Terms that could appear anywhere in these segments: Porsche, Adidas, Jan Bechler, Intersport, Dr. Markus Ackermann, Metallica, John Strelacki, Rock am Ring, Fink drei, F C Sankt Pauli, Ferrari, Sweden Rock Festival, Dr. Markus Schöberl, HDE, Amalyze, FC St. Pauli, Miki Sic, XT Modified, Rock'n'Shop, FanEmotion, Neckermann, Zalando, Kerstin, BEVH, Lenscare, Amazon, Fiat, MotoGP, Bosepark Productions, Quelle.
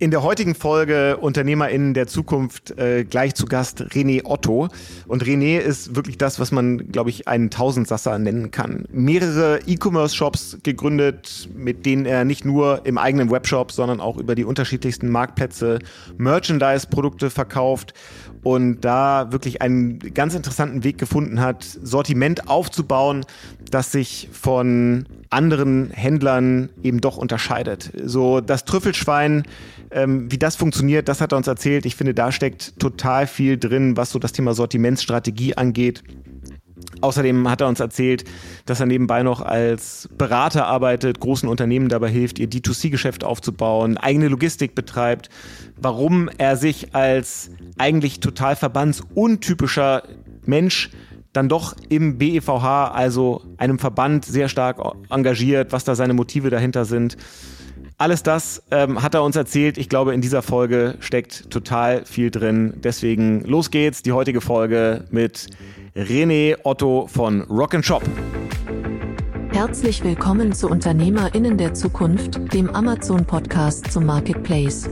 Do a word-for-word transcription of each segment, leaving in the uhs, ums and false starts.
In der heutigen Folge UnternehmerInnen der Zukunft äh, gleich zu Gast René Otto. Und René ist wirklich das, was man, glaube ich, einen Tausendsasser nennen kann. Mehrere E-Commerce-Shops gegründet, mit denen er nicht nur im eigenen Webshop, sondern auch über die unterschiedlichsten Marktplätze Merchandise-Produkte verkauft und da wirklich einen ganz interessanten Weg gefunden hat, Sortiment aufzubauen, das sich von anderen Händlern eben doch unterscheidet. So das Trüffelschwein, ähm, wie das funktioniert, das hat er uns erzählt. Ich finde, da steckt total viel drin, was so das Thema Sortimentsstrategie angeht. Außerdem hat er uns erzählt, dass er nebenbei noch als Berater arbeitet, großen Unternehmen dabei hilft, ihr D zwei C Geschäft aufzubauen, eigene Logistik betreibt, warum er sich als eigentlich total verbandsuntypischer Mensch dann doch im B E V H, also einem Verband, sehr stark engagiert, was da seine Motive dahinter sind. Alles das ähm, hat er uns erzählt. Ich glaube, in dieser Folge steckt total viel drin. Deswegen los geht's, die heutige Folge mit René Otto von Rock'n'Shop. Herzlich willkommen zu UnternehmerInnen der Zukunft, dem Amazon-Podcast zum Marketplace.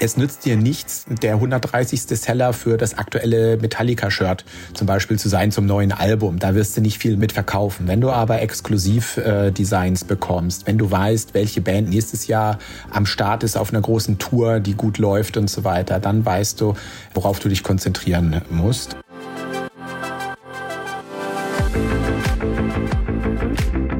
Es nützt dir nichts, der hundertdreißigste Seller für das aktuelle Metallica-Shirt zum Beispiel zu sein zum neuen Album. Da wirst du nicht viel mit verkaufen. Wenn du aber exklusiv äh, Designs bekommst, wenn du weißt, welche Band nächstes Jahr am Start ist auf einer großen Tour, die gut läuft und so weiter, dann weißt du, worauf du dich konzentrieren musst.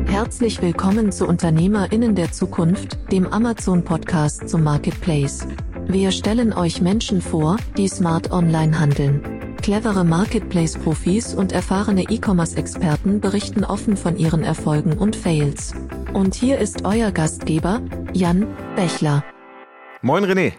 Herzlich willkommen zu UnternehmerInnen der Zukunft, dem Amazon-Podcast zum Marketplace. Wir stellen euch Menschen vor, die smart online handeln. Clevere Marketplace-Profis und erfahrene E-Commerce-Experten berichten offen von ihren Erfolgen und Fails. Und hier ist euer Gastgeber, Jan Bechler. Moin René.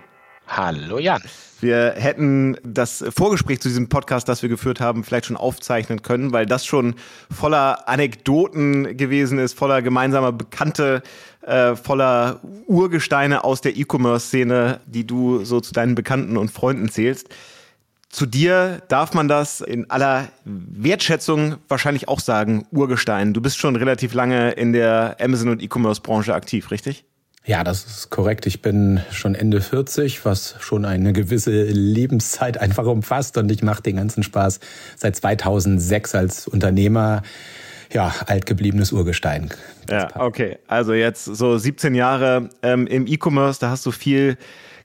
Hallo Jan. Wir hätten das Vorgespräch zu diesem Podcast, das wir geführt haben, vielleicht schon aufzeichnen können, weil das schon voller Anekdoten gewesen ist, voller gemeinsamer Bekannte, äh, voller Urgesteine aus der E-Commerce-Szene, die du so zu deinen Bekannten und Freunden zählst. Zu dir darf man das in aller Wertschätzung wahrscheinlich auch sagen, Urgestein. Du bist schon relativ lange in der Amazon- und E-Commerce-Branche aktiv, richtig? Ja, das ist korrekt. Ich bin schon Ende vierzig, was schon eine gewisse Lebenszeit einfach umfasst. Und ich mache den ganzen Spaß seit zweitausendsechs als Unternehmer. Ja, altgebliebenes Urgestein. Ja, okay. Also jetzt so siebzehn Jahre ähm, im E-Commerce, da hast du viel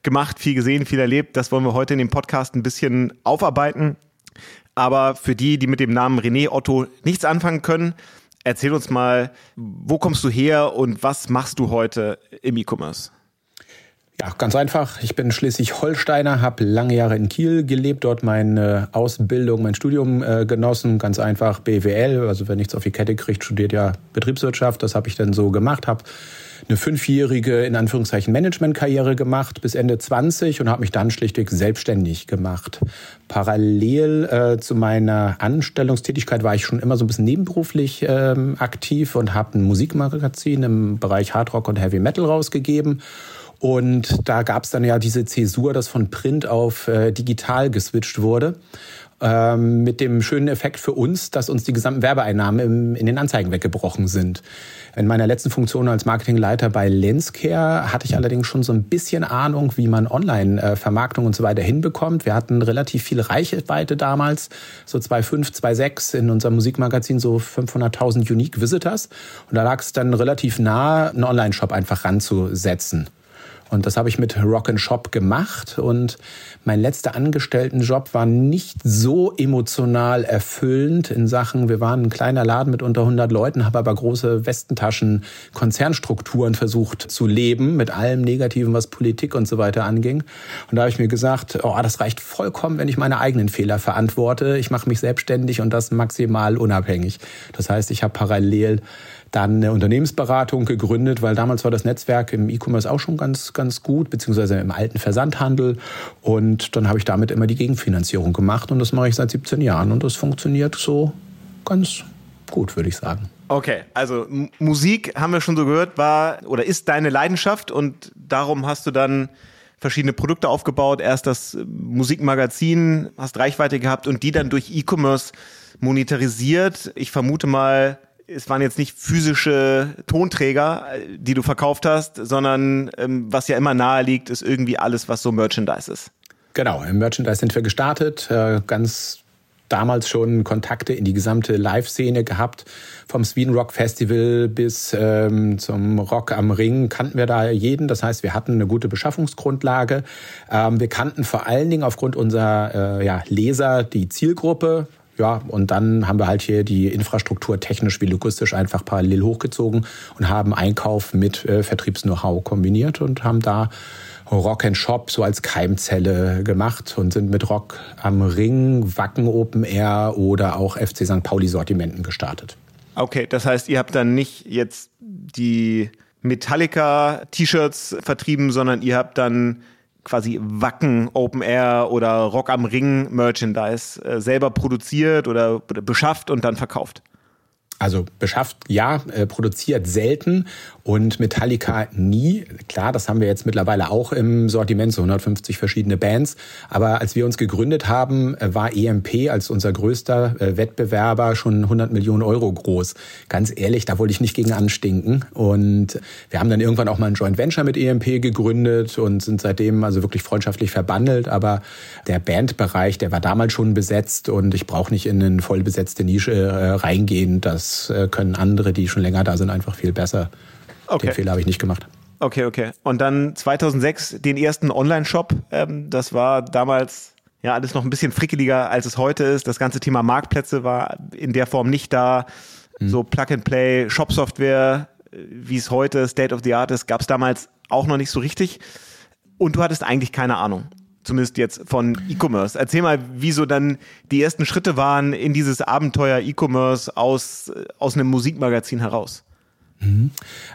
gemacht, viel gesehen, viel erlebt. Das wollen wir heute in dem Podcast ein bisschen aufarbeiten. Aber für die, die mit dem Namen René Otto nichts anfangen können, erzähl uns mal, wo kommst du her und was machst du heute im E-Commerce? Ja, ganz einfach. Ich bin Schleswig-Holsteiner, habe lange Jahre in Kiel gelebt, dort meine Ausbildung, mein Studium äh, genossen. Ganz einfach B W L, also wer nichts auf die Kette kriegt, studiert ja Betriebswirtschaft. Das habe ich dann so gemacht, habe eine fünfjährige, in Anführungszeichen, Managementkarriere gemacht bis Ende zwanzig und habe mich dann schlichtweg selbstständig gemacht. Parallel äh, zu meiner Anstellungstätigkeit war ich schon immer so ein bisschen nebenberuflich ähm, aktiv und habe ein Musikmagazin im Bereich Hardrock und Heavy Metal rausgegeben. Und da gab es dann ja diese Zäsur, dass von Print auf äh, digital geswitcht wurde. Ähm, mit dem schönen Effekt für uns, dass uns die gesamten Werbeeinnahmen im, in den Anzeigen weggebrochen sind. In meiner letzten Funktion als Marketingleiter bei Lenscare hatte ich allerdings schon so ein bisschen Ahnung, wie man Online-Vermarktung und so weiter hinbekommt. Wir hatten relativ viel Reichweite damals, so zweitausendfünf, zweitausendsechs in unserem Musikmagazin so fünfhunderttausend Unique Visitors. Und da lag es dann relativ nah, einen Online-Shop einfach ranzusetzen. Und das habe ich mit Rock'n'Shop gemacht und mein letzter Angestelltenjob war nicht so emotional erfüllend in Sachen, wir waren ein kleiner Laden mit unter hundert Leuten, habe aber große Westentaschen, Konzernstrukturen versucht zu leben, mit allem Negativen, was Politik und so weiter anging. Und da habe ich mir gesagt, oh, das reicht vollkommen, wenn ich meine eigenen Fehler verantworte. Ich mache mich selbstständig und das maximal unabhängig. Das heißt, ich habe parallel dann eine Unternehmensberatung gegründet, weil damals war das Netzwerk im E-Commerce auch schon ganz, ganz gut, beziehungsweise im alten Versandhandel. Und dann habe ich damit immer die Gegenfinanzierung gemacht. Und das mache ich seit siebzehn Jahren. Und das funktioniert so ganz gut, würde ich sagen. Okay, also M- Musik, haben wir schon so gehört, war oder ist deine Leidenschaft. Und darum hast du dann verschiedene Produkte aufgebaut. Erst das Musikmagazin, hast Reichweite gehabt und die dann durch E-Commerce monetarisiert. Ich vermute mal, es waren jetzt nicht physische Tonträger, die du verkauft hast, sondern ähm, was ja immer nahe liegt, ist irgendwie alles, was so Merchandise ist. Genau, im Merchandise sind wir gestartet, äh, ganz damals schon Kontakte in die gesamte Live-Szene gehabt. Vom Sweden Rock Festival bis ähm, zum Rock am Ring kannten wir da jeden. Das heißt, wir hatten eine gute Beschaffungsgrundlage. Ähm, wir kannten vor allen Dingen aufgrund unserer äh, ja, Leser die Zielgruppe. Ja, und dann haben wir halt hier die Infrastruktur technisch wie logistisch einfach parallel hochgezogen und haben Einkauf mit äh, Vertriebs-Know-how kombiniert und haben da Rock'n'Shop so als Keimzelle gemacht und sind mit Rock am Ring, Wacken Open Air oder auch F C Sankt Pauli Sortimenten gestartet. Okay, das heißt, ihr habt dann nicht jetzt die Metallica-T-Shirts vertrieben, sondern ihr habt dann quasi Wacken Open Air oder Rock am Ring Merchandise selber produziert oder beschafft und dann verkauft. Also beschafft, ja, produziert selten und Metallica nie. Klar, das haben wir jetzt mittlerweile auch im Sortiment, so hundertfünfzig verschiedene Bands. Aber als wir uns gegründet haben, war E M P als unser größter Wettbewerber schon hundert Millionen Euro groß. Ganz ehrlich, da wollte ich nicht gegen anstinken. Und wir haben dann irgendwann auch mal ein Joint Venture mit E M P gegründet und sind seitdem also wirklich freundschaftlich verbandelt. Aber der Bandbereich, der war damals schon besetzt und ich brauche nicht in eine voll besetzte Nische reingehen, dass können andere, die schon länger da sind, einfach viel besser. Okay. Den Fehler habe ich nicht gemacht. Okay, okay. Und dann zweitausendsechs den ersten Online-Shop. Das war damals ja alles noch ein bisschen frickeliger, als es heute ist. Das ganze Thema Marktplätze war in der Form nicht da. Mhm. So Plug-and-Play, Shop-Software, wie es heute State of the Art ist, gab es damals auch noch nicht so richtig. Und du hattest eigentlich keine Ahnung. Zumindest jetzt von E-Commerce. Erzähl mal, wieso dann die ersten Schritte waren in dieses Abenteuer E-Commerce aus, aus einem Musikmagazin heraus.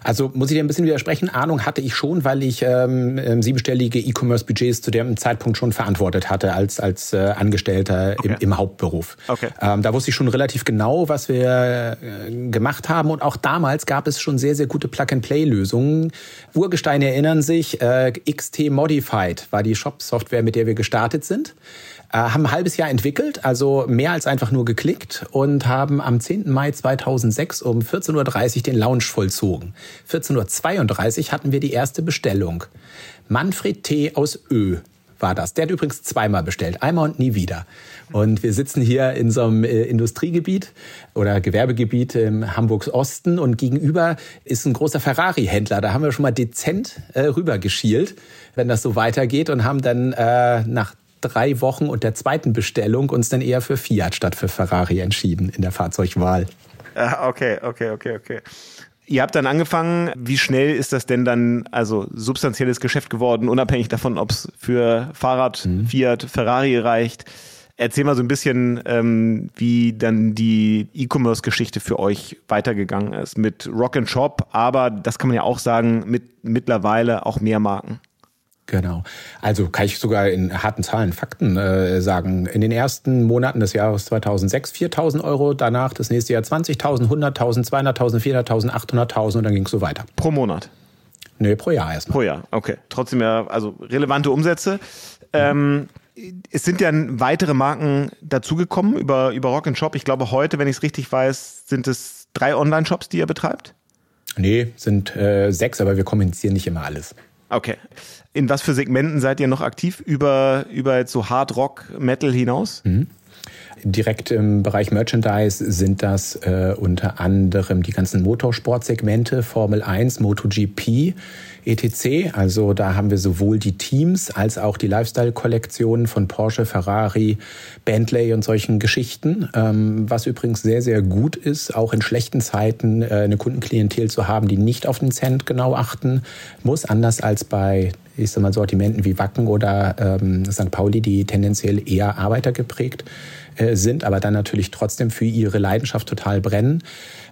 Also muss ich dir ein bisschen widersprechen. Ahnung hatte ich schon, weil ich ähm, siebenstellige E-Commerce-Budgets zu dem Zeitpunkt schon verantwortet hatte als als äh, Angestellter okay. im, im Hauptberuf. Okay. Ähm, da wusste ich schon relativ genau, was wir äh, gemacht haben. Und auch damals gab es schon sehr, sehr gute Plug-and-Play-Lösungen. Urgesteine erinnern sich, äh, X T Modified war die Shop-Software, mit der wir gestartet sind. Haben ein halbes Jahr entwickelt, also mehr als einfach nur geklickt und haben am zehnten Mai zweitausendsechs um vierzehn Uhr dreißig den Launch vollzogen. vierzehn Uhr zweiunddreißig hatten wir die erste Bestellung. Manfred T. aus Ö. war das. Der hat übrigens zweimal bestellt. Einmal und nie wieder. Und wir sitzen hier in so einem äh, Industriegebiet oder Gewerbegebiet im Hamburgs Osten und gegenüber ist ein großer Ferrari-Händler. Da haben wir schon mal dezent äh, rüber geschielt, wenn das so weitergeht und haben dann äh, nach drei Wochen und der zweiten Bestellung uns dann eher für Fiat statt für Ferrari entschieden in der Fahrzeugwahl. Okay, okay, okay, okay. Ihr habt dann angefangen. Wie schnell ist das denn dann also substanzielles Geschäft geworden, unabhängig davon, ob es für Fahrrad, mhm. Fiat, Ferrari reicht? Erzähl mal so ein bisschen, ähm, wie dann die E-Commerce-Geschichte für euch weitergegangen ist mit Rock'n'Shop, aber das kann man ja auch sagen, mit mittlerweile auch mehr Marken. Genau. Also kann ich sogar in harten Zahlen, Fakten äh, sagen. In den ersten Monaten des Jahres zweitausendsechs viertausend Euro, danach das nächste Jahr zwanzigtausend, hunderttausend, zweihunderttausend, vierhunderttausend, achthunderttausend und dann ging es so weiter. Pro Monat? Nee, pro Jahr erstmal. Pro Jahr, okay. Trotzdem ja, also relevante Umsätze. Ähm, es sind ja weitere Marken dazugekommen über, über Rock'n'Shop. Ich glaube heute, wenn ich es richtig weiß, sind es drei Online-Shops, die ihr betreibt? Nee, sind äh, sechs, aber wir kommunizieren nicht immer alles. Okay. In was für Segmenten seid ihr noch aktiv über, über jetzt so Hard Rock, Metal hinaus? Mhm. Direkt im Bereich Merchandise sind das äh, unter anderem die ganzen Motorsportsegmente, Formel eins, MotoGP, et cetera. Also da haben wir sowohl die Teams als auch die Lifestyle-Kollektionen von Porsche, Ferrari, Bentley und solchen Geschichten. Ähm, was übrigens sehr, sehr gut ist, auch in schlechten Zeiten äh, eine Kundenklientel zu haben, die nicht auf den Cent genau achten muss, anders als bei ich sag mal Sortimenten wie Wacken oder ähm, Sankt Pauli, die tendenziell eher arbeitergeprägt äh, sind, aber dann natürlich trotzdem für ihre Leidenschaft total brennen.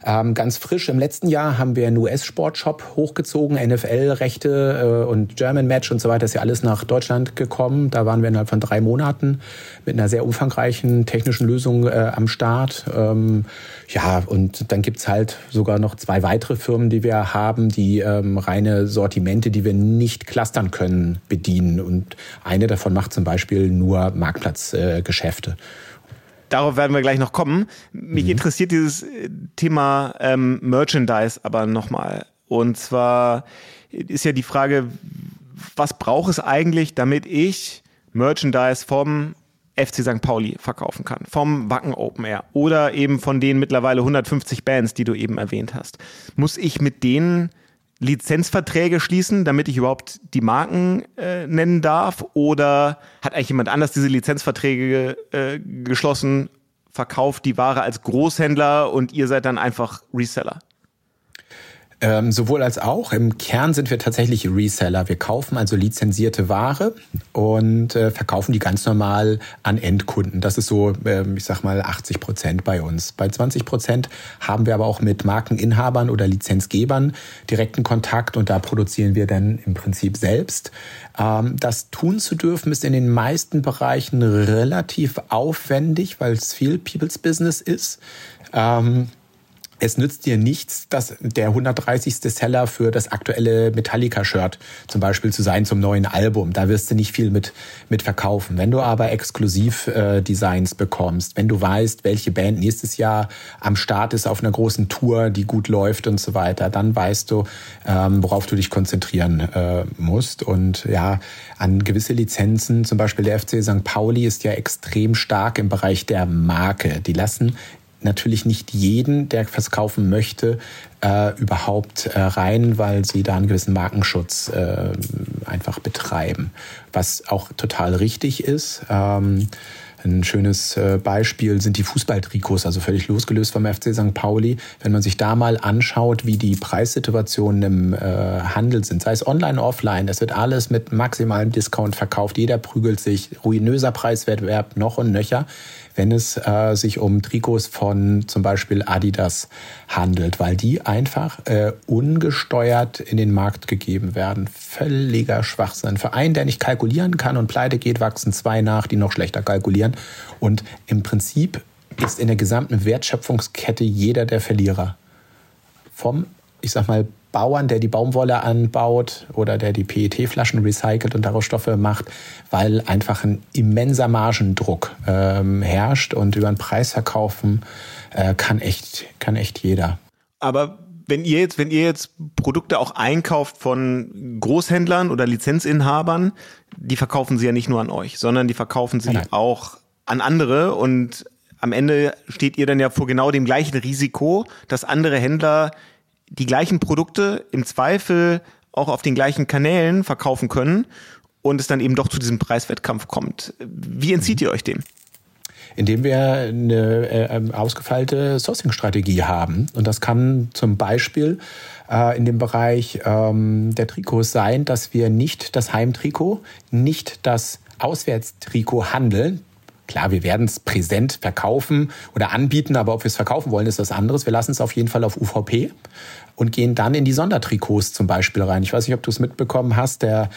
Ähm, ganz frisch im letzten Jahr haben wir einen U S-Sportshop hochgezogen, N F L-Rechte äh, und German-Match und so weiter, ist ja alles nach Deutschland gekommen. Da waren wir innerhalb von drei Monaten mit einer sehr umfangreichen technischen Lösung äh, am Start. Ähm, ja, und dann gibt's halt sogar noch zwei weitere Firmen, die wir haben, die ähm, reine Sortimente, die wir nicht clustern können, bedienen. Und eine davon macht zum Beispiel nur Marktplatzgeschäfte. Äh, Darauf werden wir gleich noch kommen. Mich mhm. interessiert dieses Thema ähm, Merchandise aber nochmal. Und zwar ist ja die Frage, was braucht es eigentlich, damit ich Merchandise vom F C Sankt Pauli verkaufen kann, vom Wacken Open Air oder eben von den mittlerweile hundertfünfzig Bands, die du eben erwähnt hast. Muss ich mit denen Lizenzverträge schließen, damit ich überhaupt die Marken äh, nennen darf? Oder hat eigentlich jemand anders diese Lizenzverträge äh, geschlossen, verkauft die Ware als Großhändler und ihr seid dann einfach Reseller? Ähm, sowohl als auch. Im Kern sind wir tatsächlich Reseller. Wir kaufen also lizenzierte Ware und äh, verkaufen die ganz normal an Endkunden. Das ist so, ähm, ich sag mal, achtzig Prozent bei uns. Bei zwanzig Prozent haben wir aber auch mit Markeninhabern oder Lizenzgebern direkten Kontakt und da produzieren wir dann im Prinzip selbst. Ähm, das tun zu dürfen ist in den meisten Bereichen relativ aufwendig, weil es viel People's Business ist. Ähm, Es nützt dir nichts, dass der hundertdreißigste Seller für das aktuelle Metallica-Shirt zum Beispiel zu sein zum neuen Album. Da wirst du nicht viel mit, mit verkaufen. Wenn du aber exklusiv äh, Designs bekommst, wenn du weißt, welche Band nächstes Jahr am Start ist auf einer großen Tour, die gut läuft und so weiter, dann weißt du, ähm, worauf du dich konzentrieren äh, musst. Und ja, an gewisse Lizenzen, zum Beispiel der F C Sankt Pauli ist ja extrem stark im Bereich der Marke. Die lassen natürlich nicht jeden, der verkaufen möchte, äh, überhaupt äh, rein, weil sie da einen gewissen Markenschutz äh, einfach betreiben. Was auch total richtig ist. Ähm, ein schönes äh, Beispiel sind die Fußballtrikots, also völlig losgelöst vom F C Sankt Pauli. Wenn man sich da mal anschaut, wie die Preissituationen im äh, Handel sind, sei es online, offline, es wird alles mit maximalem Discount verkauft. Jeder prügelt sich, ruinöser Preiswettbewerb, noch und nöcher, wenn es äh, sich um Trikots von zum Beispiel Adidas handelt, weil die einfach äh, ungesteuert in den Markt gegeben werden. Völliger Schwachsinn. Für einen, der nicht kalkulieren kann und pleite geht, wachsen zwei nach, die noch schlechter kalkulieren. Und im Prinzip ist in der gesamten Wertschöpfungskette jeder der Verlierer. Vom, ich sag mal, Bauern, der die Baumwolle anbaut oder der die P E T-Flaschen recycelt und daraus Stoffe macht, weil einfach ein immenser Margendruck ähm, herrscht und über den Preis verkaufen äh, kann echt, kann echt jeder. Aber wenn ihr jetzt, wenn ihr jetzt Produkte auch einkauft von Großhändlern oder Lizenzinhabern, die verkaufen sie ja nicht nur an euch, sondern die verkaufen sie Nein. auch an andere und am Ende steht ihr dann ja vor genau dem gleichen Risiko, dass andere Händler die gleichen Produkte im Zweifel auch auf den gleichen Kanälen verkaufen können und es dann eben doch zu diesem Preiswettkampf kommt. Wie entzieht ihr euch dem? Indem wir eine äh, ausgefeilte Sourcing-Strategie haben. Und das kann zum Beispiel äh, in dem Bereich ähm, der Trikots sein, dass wir nicht das Heimtrikot, nicht das Auswärtstrikot handeln. Klar, wir werden es präsent verkaufen oder anbieten, aber ob wir es verkaufen wollen, ist was anderes. Wir lassen es auf jeden Fall auf U V P und gehen dann in die Sondertrikots zum Beispiel rein. Ich weiß nicht, ob du es mitbekommen hast, der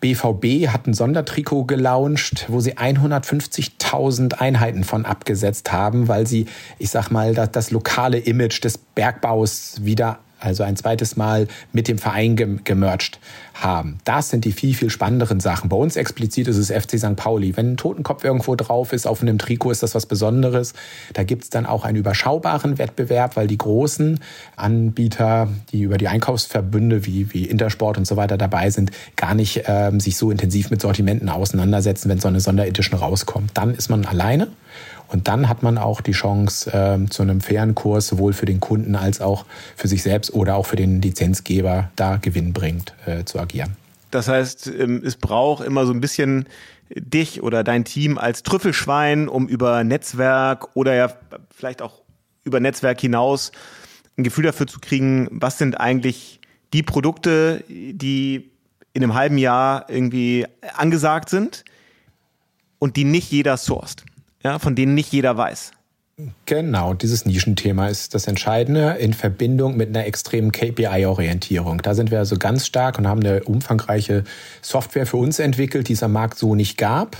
B V B hat ein Sondertrikot gelauncht, wo sie hundertfünfzigtausend Einheiten von abgesetzt haben, weil sie, ich sag mal, das, das lokale Image des Bergbaus wieder, also ein zweites Mal mit dem Verein gemercht haben. Das sind die viel, viel spannenderen Sachen. Bei uns explizit ist es F C Sankt Pauli. Wenn ein Totenkopf irgendwo drauf ist, auf einem Trikot, ist das was Besonderes. Da gibt es dann auch einen überschaubaren Wettbewerb, weil die großen Anbieter, die über die Einkaufsverbünde wie, wie Intersport und so weiter dabei sind, gar nicht ähm, sich so intensiv mit Sortimenten auseinandersetzen, wenn so eine Sonderedition rauskommt. Dann ist man alleine und dann hat man auch die Chance ähm, zu einem fairen Kurs, sowohl für den Kunden als auch für sich selbst oder auch für den Lizenzgeber, da gewinnbringend äh, zu agieren. Das heißt, es braucht immer so ein bisschen dich oder dein Team als Trüffelschwein, um über Netzwerk oder ja vielleicht auch über Netzwerk hinaus ein Gefühl dafür zu kriegen, was sind eigentlich die Produkte, die in einem halben Jahr irgendwie angesagt sind und die nicht jeder sourced, ja, von denen nicht jeder weiß. Genau, dieses Nischenthema ist das Entscheidende in Verbindung mit einer extremen K P I-Orientierung. Da sind wir also ganz stark und haben eine umfangreiche Software für uns entwickelt, die es am Markt so nicht gab.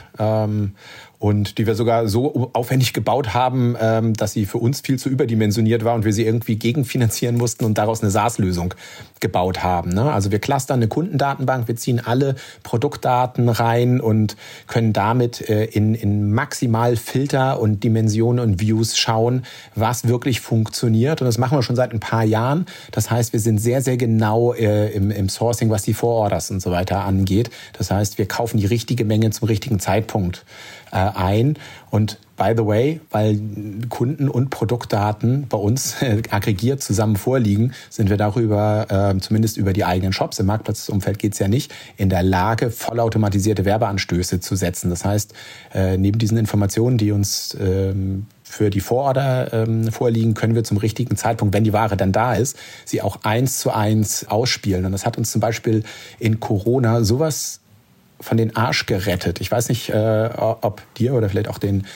und die wir sogar so aufwendig gebaut haben, ähm, dass sie für uns viel zu überdimensioniert war und wir sie irgendwie gegenfinanzieren mussten und daraus eine SaaS-Lösung gebaut haben. Ne? Also wir clustern eine Kundendatenbank, wir ziehen alle Produktdaten rein und können damit äh, in, in maximal Filter und Dimensionen und Views schauen, was wirklich funktioniert. Und das machen wir schon seit ein paar Jahren. Das heißt, wir sind sehr, sehr genau äh, im, im Sourcing, was die Vororders und so weiter angeht. Das heißt, wir kaufen die richtige Menge zum richtigen Zeitpunkt äh, ein. Und by the way, weil Kunden- und Produktdaten bei uns äh, aggregiert zusammen vorliegen, sind wir darüber, äh, zumindest über die eigenen Shops, im Marktplatzumfeld geht es ja nicht, in der Lage, vollautomatisierte Werbeanstöße zu setzen. Das heißt, äh, neben diesen Informationen, die uns äh, für die Vororder ähm, vorliegen, können wir zum richtigen Zeitpunkt, wenn die Ware dann da ist, sie auch eins zu eins ausspielen. Und das hat uns zum Beispiel in Corona sowas von den Arsch gerettet. Ich weiß nicht, äh, ob dir oder vielleicht auch den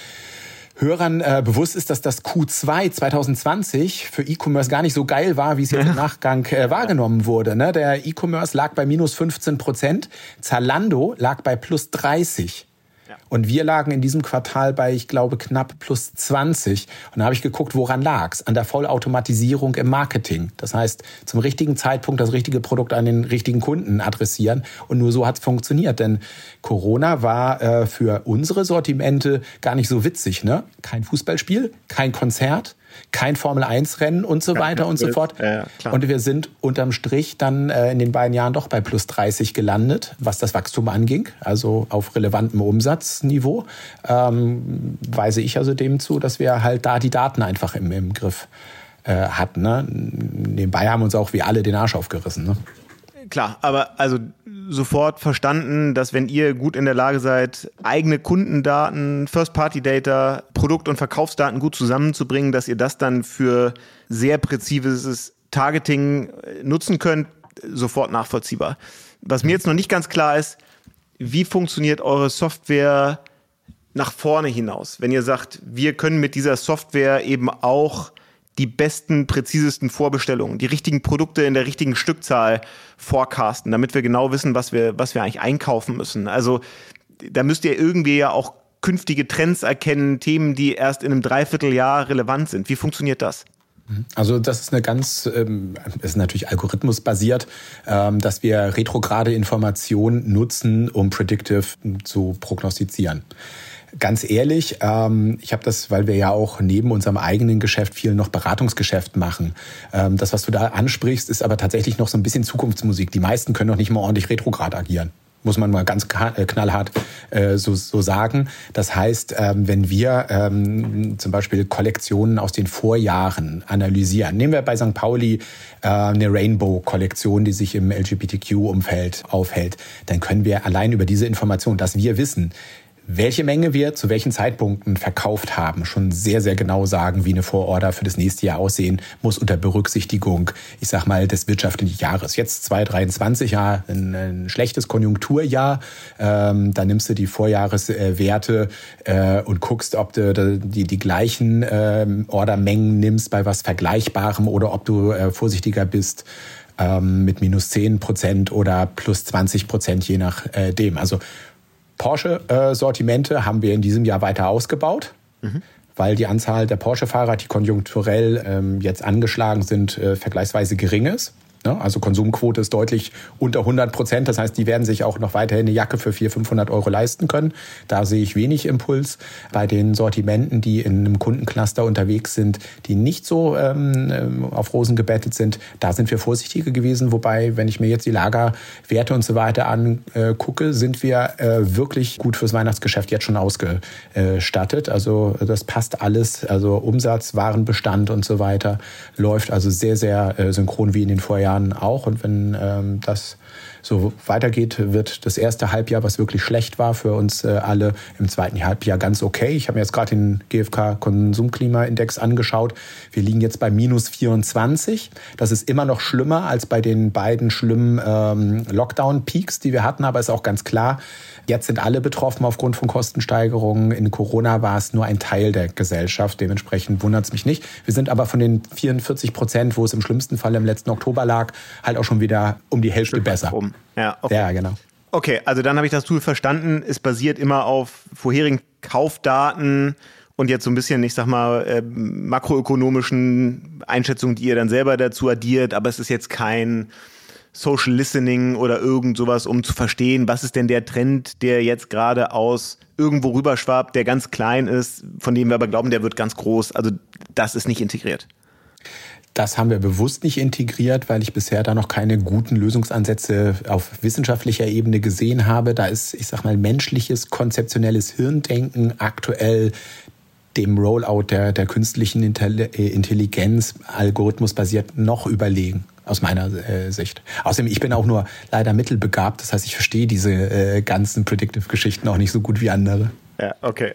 Hörern äh, bewusst ist, dass das Q zwei zwanzig zwanzig für E-Commerce gar nicht so geil war, wie es jetzt im Nachgang äh, wahrgenommen wurde. Ne? Der E-Commerce lag bei minus fünfzehn Prozent, Zalando lag bei plus dreißig. Ja. Und wir lagen in diesem Quartal bei, ich glaube, knapp plus zwanzig. Und da habe ich geguckt, woran lag's? An der Vollautomatisierung im Marketing. Das heißt, zum richtigen Zeitpunkt das richtige Produkt an den richtigen Kunden adressieren. Und nur so hat's funktioniert. Denn Corona war äh, für unsere Sortimente gar nicht so witzig. Ne? Kein Fußballspiel, kein Konzert, kein Formel eins Rennen und so weiter ja, und so fort. Ja, und wir sind unterm Strich dann äh, in den beiden Jahren doch bei plus dreißig gelandet, was das Wachstum anging, also auf relevantem Umsatzniveau. Ähm, weise ich also dem zu, dass wir halt da die Daten einfach im, im Griff äh, hatten. Ne? Nebenbei haben uns auch wie alle den Arsch aufgerissen. Ne? Klar, aber also sofort verstanden, dass wenn ihr gut in der Lage seid, eigene Kundendaten, First-Party-Data, Produkt- und Verkaufsdaten gut zusammenzubringen, dass ihr das dann für sehr präzises Targeting nutzen könnt, sofort nachvollziehbar. Was mir jetzt noch nicht ganz klar ist, wie funktioniert eure Software nach vorne hinaus? Wenn ihr sagt, wir können mit dieser Software eben auch die besten, präzisesten Vorbestellungen, die richtigen Produkte in der richtigen Stückzahl forecasten, damit wir genau wissen, was wir, was wir eigentlich einkaufen müssen. Also da müsst ihr irgendwie ja auch künftige Trends erkennen, Themen, die erst in einem Dreivierteljahr relevant sind. Wie funktioniert das? Also das ist eine ganz, es ist natürlich algorithmusbasiert, dass wir retrograde Informationen nutzen, um predictive zu prognostizieren. Ganz ehrlich, ich habe das, weil wir ja auch neben unserem eigenen Geschäft viel noch Beratungsgeschäft machen. Das, was du da ansprichst, ist aber tatsächlich noch so ein bisschen Zukunftsmusik. Die meisten können noch nicht mal ordentlich retrograd agieren. Muss man mal ganz knallhart äh, so, so sagen. Das heißt, ähm, wenn wir ähm, zum Beispiel Kollektionen aus den Vorjahren analysieren, nehmen wir bei Sankt Pauli äh, eine Rainbow-Kollektion, die sich im L G B T Q-Umfeld aufhält, dann können wir allein über diese Information, dass wir wissen, welche Menge wir zu welchen Zeitpunkten verkauft haben, schon sehr, sehr genau sagen, wie eine Vororder für das nächste Jahr aussehen muss unter Berücksichtigung, ich sag mal, des wirtschaftlichen Jahres. Jetzt zwanzig dreiundzwanzig, ja, ein, ein schlechtes Konjunkturjahr, ähm, da nimmst du die Vorjahreswerte äh, und guckst, ob du die, die gleichen äh, Ordermengen nimmst bei was Vergleichbarem oder ob du äh, vorsichtiger bist ähm, mit minus zehn Prozent oder plus zwanzig Prozent, je nachdem. Äh, also Porsche-Sortimente äh, haben wir in diesem Jahr weiter ausgebaut, mhm. weil die Anzahl der Porsche-Fahrer, die konjunkturell ähm, jetzt angeschlagen sind, äh, vergleichsweise gering ist. Ne? Also Konsumquote ist deutlich unter hundert Prozent. Das heißt, die werden sich auch noch weiterhin eine Jacke für vierhundert, fünfhundert Euro leisten können. Da sehe ich wenig Impuls. Bei den Sortimenten, die in einem Kundencluster unterwegs sind, die nicht so ähm, auf Rosen gebettet sind, da sind wir vorsichtiger gewesen. Wobei, wenn ich mir jetzt die Lagerwerte und so weiter angucke, sind wir äh, wirklich gut fürs Weihnachtsgeschäft jetzt schon ausgestattet. Also das passt alles. Also Umsatz, Warenbestand und so weiter läuft also sehr, sehr äh, synchron wie in den Vorjahren auch. Und wenn ähm, das so weitergeht, wird das erste Halbjahr, was wirklich schlecht war für uns äh, alle, im zweiten Halbjahr ganz okay. Ich habe mir jetzt gerade den G f K-Konsumklimaindex angeschaut. Wir liegen jetzt bei minus vierundzwanzig. Das ist immer noch schlimmer als bei den beiden schlimmen ähm, Lockdown-Peaks, die wir hatten. Aber ist auch ganz klar, jetzt sind alle betroffen aufgrund von Kostensteigerungen. In Corona war es nur ein Teil der Gesellschaft. Dementsprechend wundert es mich nicht. Wir sind aber von den vierundvierzig Prozent, wo es im schlimmsten Fall im letzten Oktober lag, halt auch schon wieder um die Hälfte besser. Ja, okay. Ja, genau. Okay, also dann habe ich das Tool verstanden. Es basiert immer auf vorherigen Kaufdaten und jetzt so ein bisschen, ich sag mal, äh, makroökonomischen Einschätzungen, die ihr dann selber dazu addiert. Aber es ist jetzt kein Social Listening oder irgend sowas, um zu verstehen, was ist denn der Trend, der jetzt gerade aus irgendwo rüberschwappt, der ganz klein ist, von dem wir aber glauben, der wird ganz groß. Also das ist nicht integriert. Das haben wir bewusst nicht integriert, weil ich bisher da noch keine guten Lösungsansätze auf wissenschaftlicher Ebene gesehen habe. Da ist, ich sag mal, menschliches, konzeptionelles Hirndenken aktuell dem Rollout der, der künstlichen Intelligenz, algorithmusbasiert, noch überlegen. Aus meiner äh, Sicht. Außerdem, ich bin auch nur leider mittelbegabt. Das heißt, ich verstehe diese äh, ganzen Predictive-Geschichten auch nicht so gut wie andere. Ja, okay.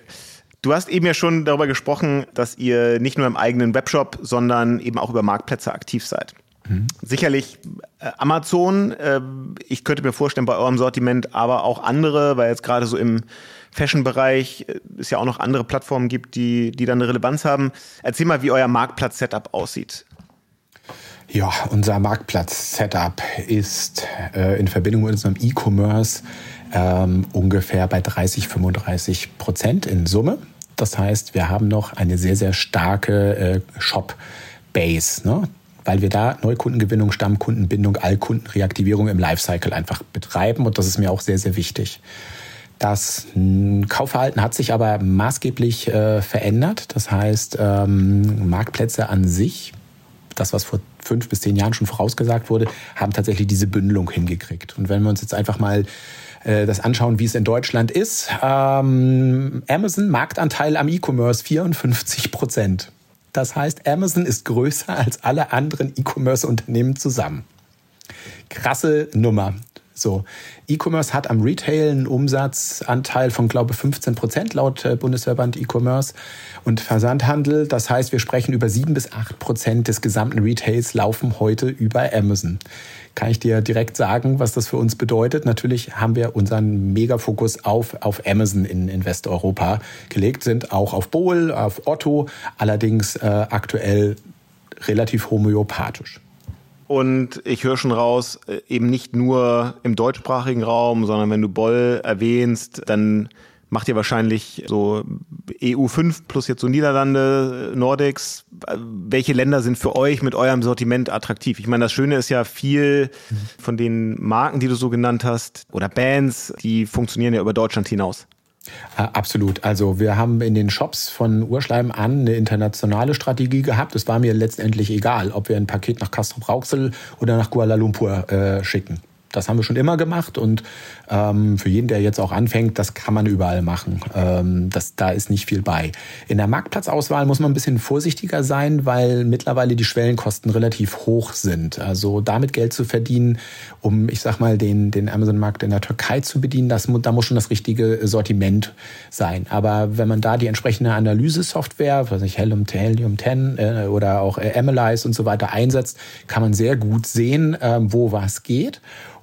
Du hast eben ja schon darüber gesprochen, dass ihr nicht nur im eigenen Webshop, sondern eben auch über Marktplätze aktiv seid. Mhm. Sicherlich äh, Amazon. Äh, ich könnte mir vorstellen, bei eurem Sortiment, aber auch andere, weil jetzt gerade so im Fashion-Bereich äh, es ja auch noch andere Plattformen gibt, die, die dann eine Relevanz haben. Erzähl mal, wie euer Marktplatz-Setup aussieht. Ja, unser Marktplatz-Setup ist äh, in Verbindung mit unserem E-Commerce ähm, ungefähr bei dreißig, fünfunddreißig Prozent in Summe. Das heißt, wir haben noch eine sehr, sehr starke äh, Shop-Base, ne? Weil wir da Neukundengewinnung, Stammkundenbindung, Allkundenreaktivierung im Lifecycle einfach betreiben. Und das ist mir auch sehr, sehr wichtig. Das Kaufverhalten hat sich aber maßgeblich äh, verändert. Das heißt, ähm, Marktplätze an sich, das, was vor fünf bis zehn Jahren schon vorausgesagt wurde, haben tatsächlich diese Bündelung hingekriegt. Und wenn wir uns jetzt einfach mal äh, das anschauen, wie es in Deutschland ist, ähm, Amazon Marktanteil am E-Commerce vierundfünfzig Prozent. Das heißt, Amazon ist größer als alle anderen E-Commerce-Unternehmen zusammen. Krasse Nummer. So, E-Commerce hat am Retail einen Umsatzanteil von, glaube ich, fünfzehn Prozent laut Bundesverband E-Commerce und Versandhandel. Das heißt, wir sprechen über sieben bis acht Prozent des gesamten Retails laufen heute über Amazon. Kann ich dir direkt sagen, was das für uns bedeutet? Natürlich haben wir unseren Megafokus auf, auf Amazon in, in Westeuropa gelegt, sind auch auf Bol, auf Otto, allerdings äh, aktuell relativ homöopathisch. Und ich höre schon raus, eben nicht nur im deutschsprachigen Raum, sondern wenn du Bol erwähnst, dann macht ihr wahrscheinlich so E U fünf plus jetzt so Niederlande, Nordics. Welche Länder sind für euch mit eurem Sortiment attraktiv? Ich meine, das Schöne ist ja, viel von den Marken, die du so genannt hast, oder Bands, die funktionieren ja über Deutschland hinaus. Absolut. Also wir haben in den Shops von Urschleim an eine internationale Strategie gehabt. Es war mir letztendlich egal, ob wir ein Paket nach Castrop-Rauxel oder nach Kuala Lumpur äh, schicken. Das haben wir schon immer gemacht und ähm, für jeden, der jetzt auch anfängt, das kann man überall machen. Ähm, das, da ist nicht viel bei. In der Marktplatzauswahl muss man ein bisschen vorsichtiger sein, weil mittlerweile die Schwellenkosten relativ hoch sind. Also damit Geld zu verdienen, um, ich sag mal, den, den Amazon-Markt in der Türkei zu bedienen, das, da muss schon das richtige Sortiment sein. Aber wenn man da die entsprechende Analyse-Software, weiß nicht, Helium zehn äh, oder auch äh, Amalyze und so weiter einsetzt, kann man sehr gut sehen, äh, wo was geht.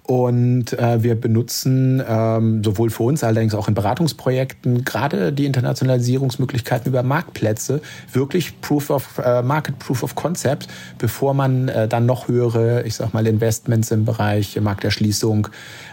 Und äh, wir benutzen ähm, sowohl für uns, allerdings auch in Beratungsprojekten, gerade die Internationalisierungsmöglichkeiten über Marktplätze, wirklich Proof of äh, Market, Proof of Concept, bevor man äh, dann noch höhere, ich sag mal, Investments im Bereich Markterschließung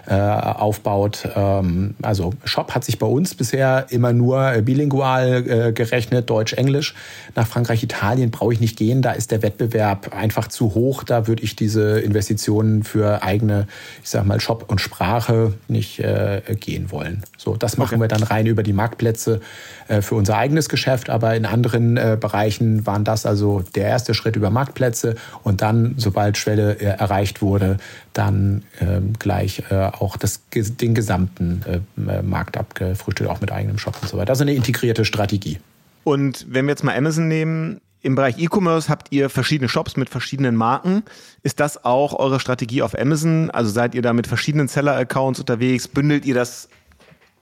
äh, aufbaut. Ähm, also Shop hat sich bei uns bisher immer nur bilingual äh, gerechnet, Deutsch, Englisch. Nach Frankreich, Italien brauche ich nicht gehen, da ist der Wettbewerb einfach zu hoch. Da würde ich diese Investitionen für eigene, ich sag mal, Shop und Sprache nicht äh, gehen wollen. So, das machen okay. wir dann rein über die Marktplätze äh, für unser eigenes Geschäft, aber in anderen äh, Bereichen waren das also der erste Schritt über Marktplätze und dann, sobald Schwelle äh, erreicht wurde, dann äh, gleich äh, auch das, den gesamten äh, Markt abgefrühstückt, auch mit eigenem Shop und so weiter. Das ist eine integrierte Strategie. Und wenn wir jetzt mal Amazon nehmen, im Bereich E-Commerce habt ihr verschiedene Shops mit verschiedenen Marken. Ist das auch eure Strategie auf Amazon? Also seid ihr da mit verschiedenen Seller-Accounts unterwegs? Bündelt ihr das,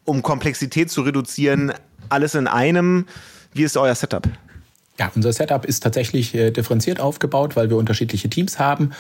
um Komplexität zu reduzieren, alles in einem? Wie ist euer Setup? Ja, unser Setup ist tatsächlich äh, differenziert aufgebaut, weil wir unterschiedliche Teams haben.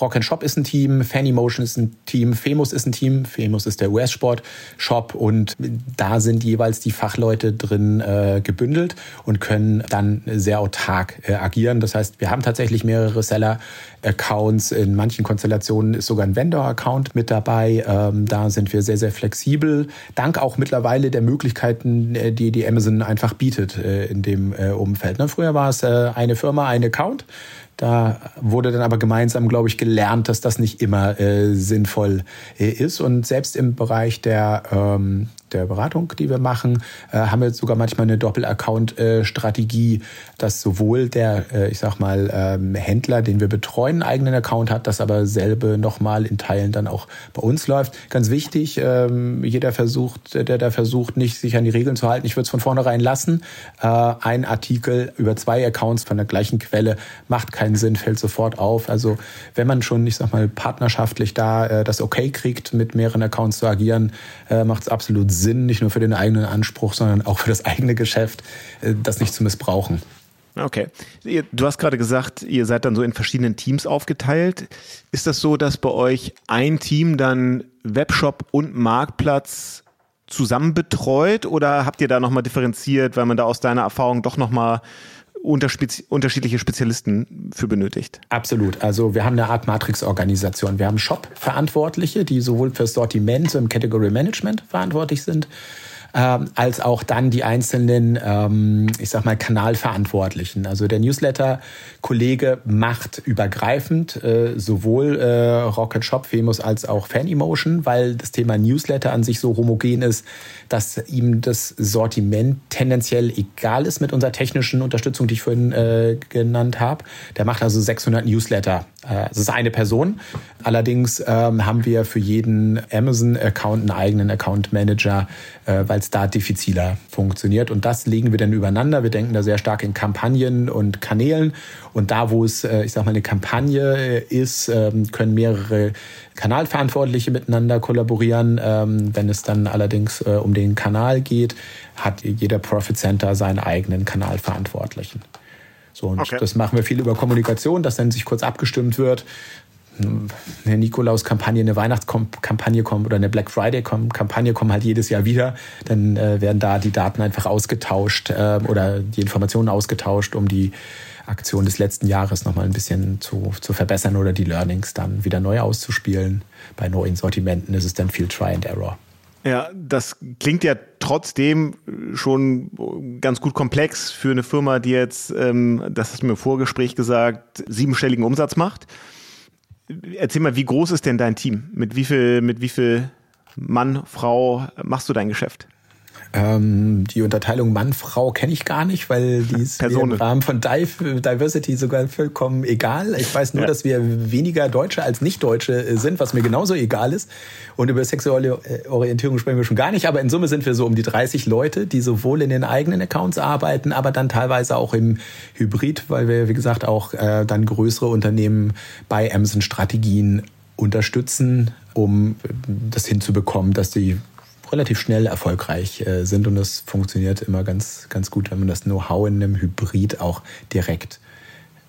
Rock'n'Shop ist ein Team, FanEmotion ist ein Team, Femus ist ein Team. Femus ist der U S-Sport-Shop und da sind jeweils die Fachleute drin äh, gebündelt und können dann sehr autark äh, agieren. Das heißt, wir haben tatsächlich mehrere Seller-Accounts. In manchen Konstellationen ist sogar ein Vendor-Account mit dabei. Ähm, da sind wir sehr, sehr flexibel. Dank auch mittlerweile der Möglichkeiten, die die Amazon einfach bietet äh, in dem äh, Umfeld. Ne? Früher war es äh, eine Firma, ein Account. Da wurde dann aber gemeinsam, glaube ich, gelernt, dass das nicht immer äh, sinnvoll äh, ist. Und selbst im Bereich der, ähm, der Beratung, die wir machen, äh, haben wir jetzt sogar manchmal eine Doppel-Account-Strategie, äh, dass sowohl der, äh, ich sag mal, ähm, Händler, den wir betreuen, einen eigenen Account hat, das aber selbe nochmal in Teilen dann auch bei uns läuft. Ganz wichtig, ähm, jeder versucht, der da versucht, nicht sich an die Regeln zu halten, ich würde es von vornherein lassen. Äh, ein Artikel über zwei Accounts von der gleichen Quelle macht keinen Sinn, fällt sofort auf. Also wenn man schon, ich sag mal, partnerschaftlich da äh, das Okay kriegt, mit mehreren Accounts zu agieren, äh, macht es absolut Sinn, nicht nur für den eigenen Anspruch, sondern auch für das eigene Geschäft, äh, das nicht zu missbrauchen. Okay. Du hast gerade gesagt, ihr seid dann so in verschiedenen Teams aufgeteilt. Ist das so, dass bei euch ein Team dann Webshop und Marktplatz zusammen betreut oder habt ihr da nochmal differenziert, weil man da aus deiner Erfahrung doch nochmal unterschiedliche Spezialisten für benötigt? Absolut. Also wir haben eine Art Matrix-Organisation. Wir haben Shop-Verantwortliche, die sowohl fürs Sortiment, so im Category Management verantwortlich sind, Ähm, als auch dann die einzelnen, ähm, ich sag mal, Kanalverantwortlichen. Also der Newsletter-Kollege macht übergreifend äh, sowohl äh, Rock'n'Shop, Femus als auch FanEmotion, weil das Thema Newsletter an sich so homogen ist, dass ihm das Sortiment tendenziell egal ist mit unserer technischen Unterstützung, die ich vorhin äh, genannt habe. Der macht also sechshundert Newsletter. Äh, das ist eine Person. Allerdings ähm, haben wir für jeden Amazon-Account einen eigenen Account-Manager, äh, weil da diffiziler funktioniert. Und das legen wir dann übereinander. Wir denken da sehr stark in Kampagnen und Kanälen. Und da, wo es, ich sag mal, eine Kampagne ist, können mehrere Kanalverantwortliche miteinander kollaborieren. Wenn es dann allerdings um den Kanal geht, hat jeder Profit Center seinen eigenen Kanalverantwortlichen. So, und okay. Das machen wir viel über Kommunikation, dass dann sich kurz abgestimmt wird. Eine Nikolaus-Kampagne, eine Weihnachtskampagne kommt oder eine Black Friday-Kampagne kommen halt jedes Jahr wieder. Dann äh, werden da die Daten einfach ausgetauscht äh, oder die Informationen ausgetauscht, um die Aktion des letzten Jahres nochmal ein bisschen zu, zu verbessern oder die Learnings dann wieder neu auszuspielen. Bei neuen Sortimenten ist es dann viel Try and Error. Ja, das klingt ja trotzdem schon ganz gut komplex für eine Firma, die jetzt, ähm, das hast du mir im Vorgespräch gesagt, siebenstelligen Umsatz macht. Erzähl mal, wie groß ist denn dein Team? Mit wie viel, mit wie viel Mann, Frau machst du dein Geschäft? Ähm, die Unterteilung Mann, Frau kenne ich gar nicht, weil die ist mir im Rahmen von Diversity sogar vollkommen egal. Ich weiß nur, ja. dass wir weniger Deutsche als Nicht-Deutsche sind, was mir genauso egal ist. Und über sexuelle Orientierung sprechen wir schon gar nicht. Aber in Summe sind wir so um die dreißig Leute, die sowohl in den eigenen Accounts arbeiten, aber dann teilweise auch im Hybrid, weil wir, wie gesagt, auch äh, dann größere Unternehmen bei Amazon-Strategien unterstützen, um das hinzubekommen, dass die relativ schnell erfolgreich sind und das funktioniert immer ganz, ganz gut, wenn man das Know-how in einem Hybrid auch direkt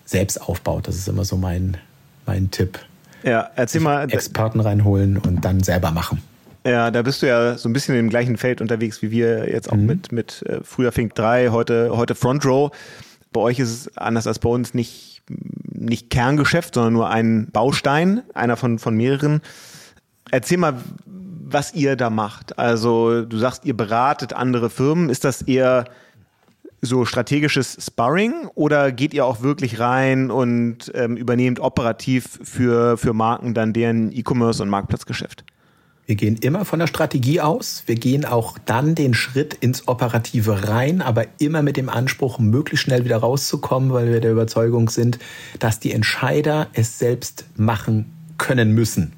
selbst aufbaut. Das ist immer so mein, mein Tipp. Ja, erzähl mal. Experten reinholen und dann selber machen. Ja, da bist du ja so ein bisschen im gleichen Feld unterwegs, wie wir jetzt auch mhm. mit, mit früher Fink drei, heute, heute Front Row. Bei euch ist es anders als bei uns nicht, nicht Kerngeschäft, sondern nur ein Baustein, einer von, von mehreren. Erzähl mal, was ihr da macht. Also du sagst, ihr beratet andere Firmen. Ist das eher so strategisches Sparring oder geht ihr auch wirklich rein und ähm, übernehmt operativ für, für Marken dann deren E-Commerce- und Marktplatzgeschäft? Wir gehen immer von der Strategie aus. Wir gehen auch dann den Schritt ins Operative rein, aber immer mit dem Anspruch, möglichst schnell wieder rauszukommen, weil wir der Überzeugung sind, dass die Entscheider es selbst machen können müssen.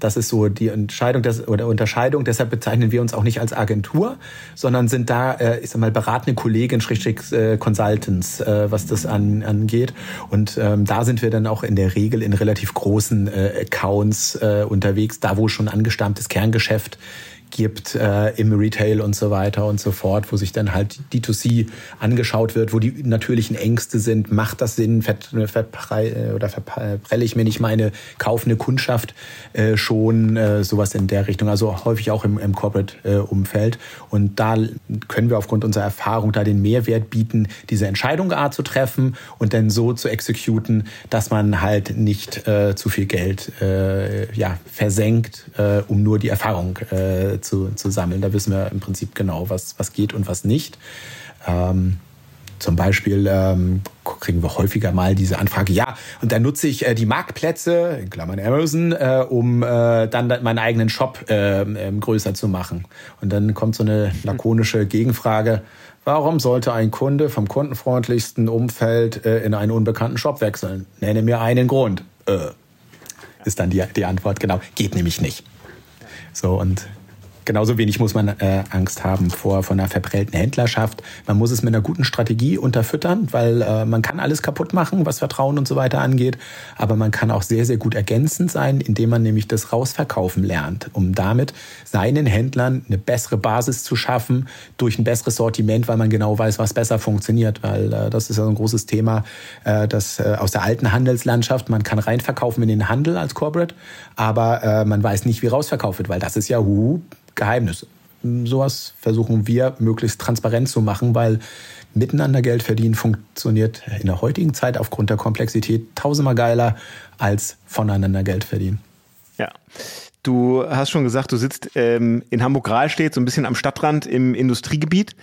Das ist so die Entscheidung des, oder Unterscheidung. Deshalb bezeichnen wir uns auch nicht als Agentur, sondern sind da, äh, ich sag mal, beratende Kollegen, Schrägstrich äh, Consultants, äh, was das an, angeht. Und ähm, da sind wir dann auch in der Regel in relativ großen äh, Accounts äh, unterwegs, da wo schon angestammtes Kerngeschäft gibt äh, im Retail und so weiter und so fort, wo sich dann halt D zwei C angeschaut wird, wo die natürlichen Ängste sind. Macht das Sinn? Verprelle oder verprelle ich mir nicht meine kaufende Kundschaft äh, schon? Äh, sowas in der Richtung. Also häufig auch im, im Corporate-Umfeld. Äh, und da können wir aufgrund unserer Erfahrung da den Mehrwert bieten, diese Entscheidung A zu treffen und dann so zu exekuten, dass man halt nicht äh, zu viel Geld äh, ja, versenkt, äh, um nur die Erfahrung äh, zu, zu sammeln. Da wissen wir im Prinzip genau, was, was geht und was nicht. Ähm, zum Beispiel ähm, kriegen wir häufiger mal diese Anfrage, ja, und dann nutze ich äh, die Marktplätze, in Klammern Amazon, äh, um äh, dann meinen eigenen Shop äh, äh, größer zu machen. Und dann kommt so eine lakonische Gegenfrage, warum sollte ein Kunde vom kundenfreundlichsten Umfeld äh, in einen unbekannten Shop wechseln? Nenne mir einen Grund. Äh, ist dann die, die Antwort, genau, geht nämlich nicht. So, und genauso wenig muss man äh, Angst haben vor von einer verprellten Händlerschaft. Man muss es mit einer guten Strategie unterfüttern, weil äh, man kann alles kaputt machen, was Vertrauen und so weiter angeht. Aber man kann auch sehr, sehr gut ergänzend sein, indem man nämlich das Rausverkaufen lernt, um damit seinen Händlern eine bessere Basis zu schaffen durch ein besseres Sortiment, weil man genau weiß, was besser funktioniert. Weil äh, das ist ja so ein großes Thema, äh, das äh, aus der alten Handelslandschaft, man kann reinverkaufen in den Handel als Corporate, aber äh, man weiß nicht, wie rausverkauft wird, weil das ist ja hu. Geheimnis. Sowas versuchen wir möglichst transparent zu machen, weil miteinander Geld verdienen funktioniert in der heutigen Zeit aufgrund der Komplexität tausendmal geiler als voneinander Geld verdienen. Ja, du hast schon gesagt, du sitzt ähm, in Hamburg-Rahlstedt, so ein bisschen am Stadtrand im Industriegebiet.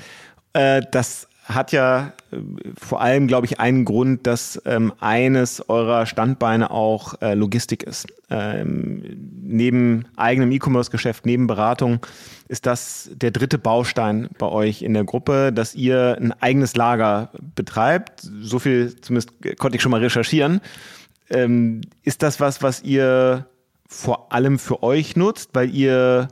Äh, das hat ja äh, vor allem, glaube ich, einen Grund, dass ähm, eines eurer Standbeine auch äh, Logistik ist. Ähm, neben eigenem E-Commerce-Geschäft, neben Beratung ist das der dritte Baustein bei euch in der Gruppe, dass ihr ein eigenes Lager betreibt. So viel zumindest konnte ich schon mal recherchieren. Ähm, ist das was, was ihr vor allem für euch nutzt, weil ihr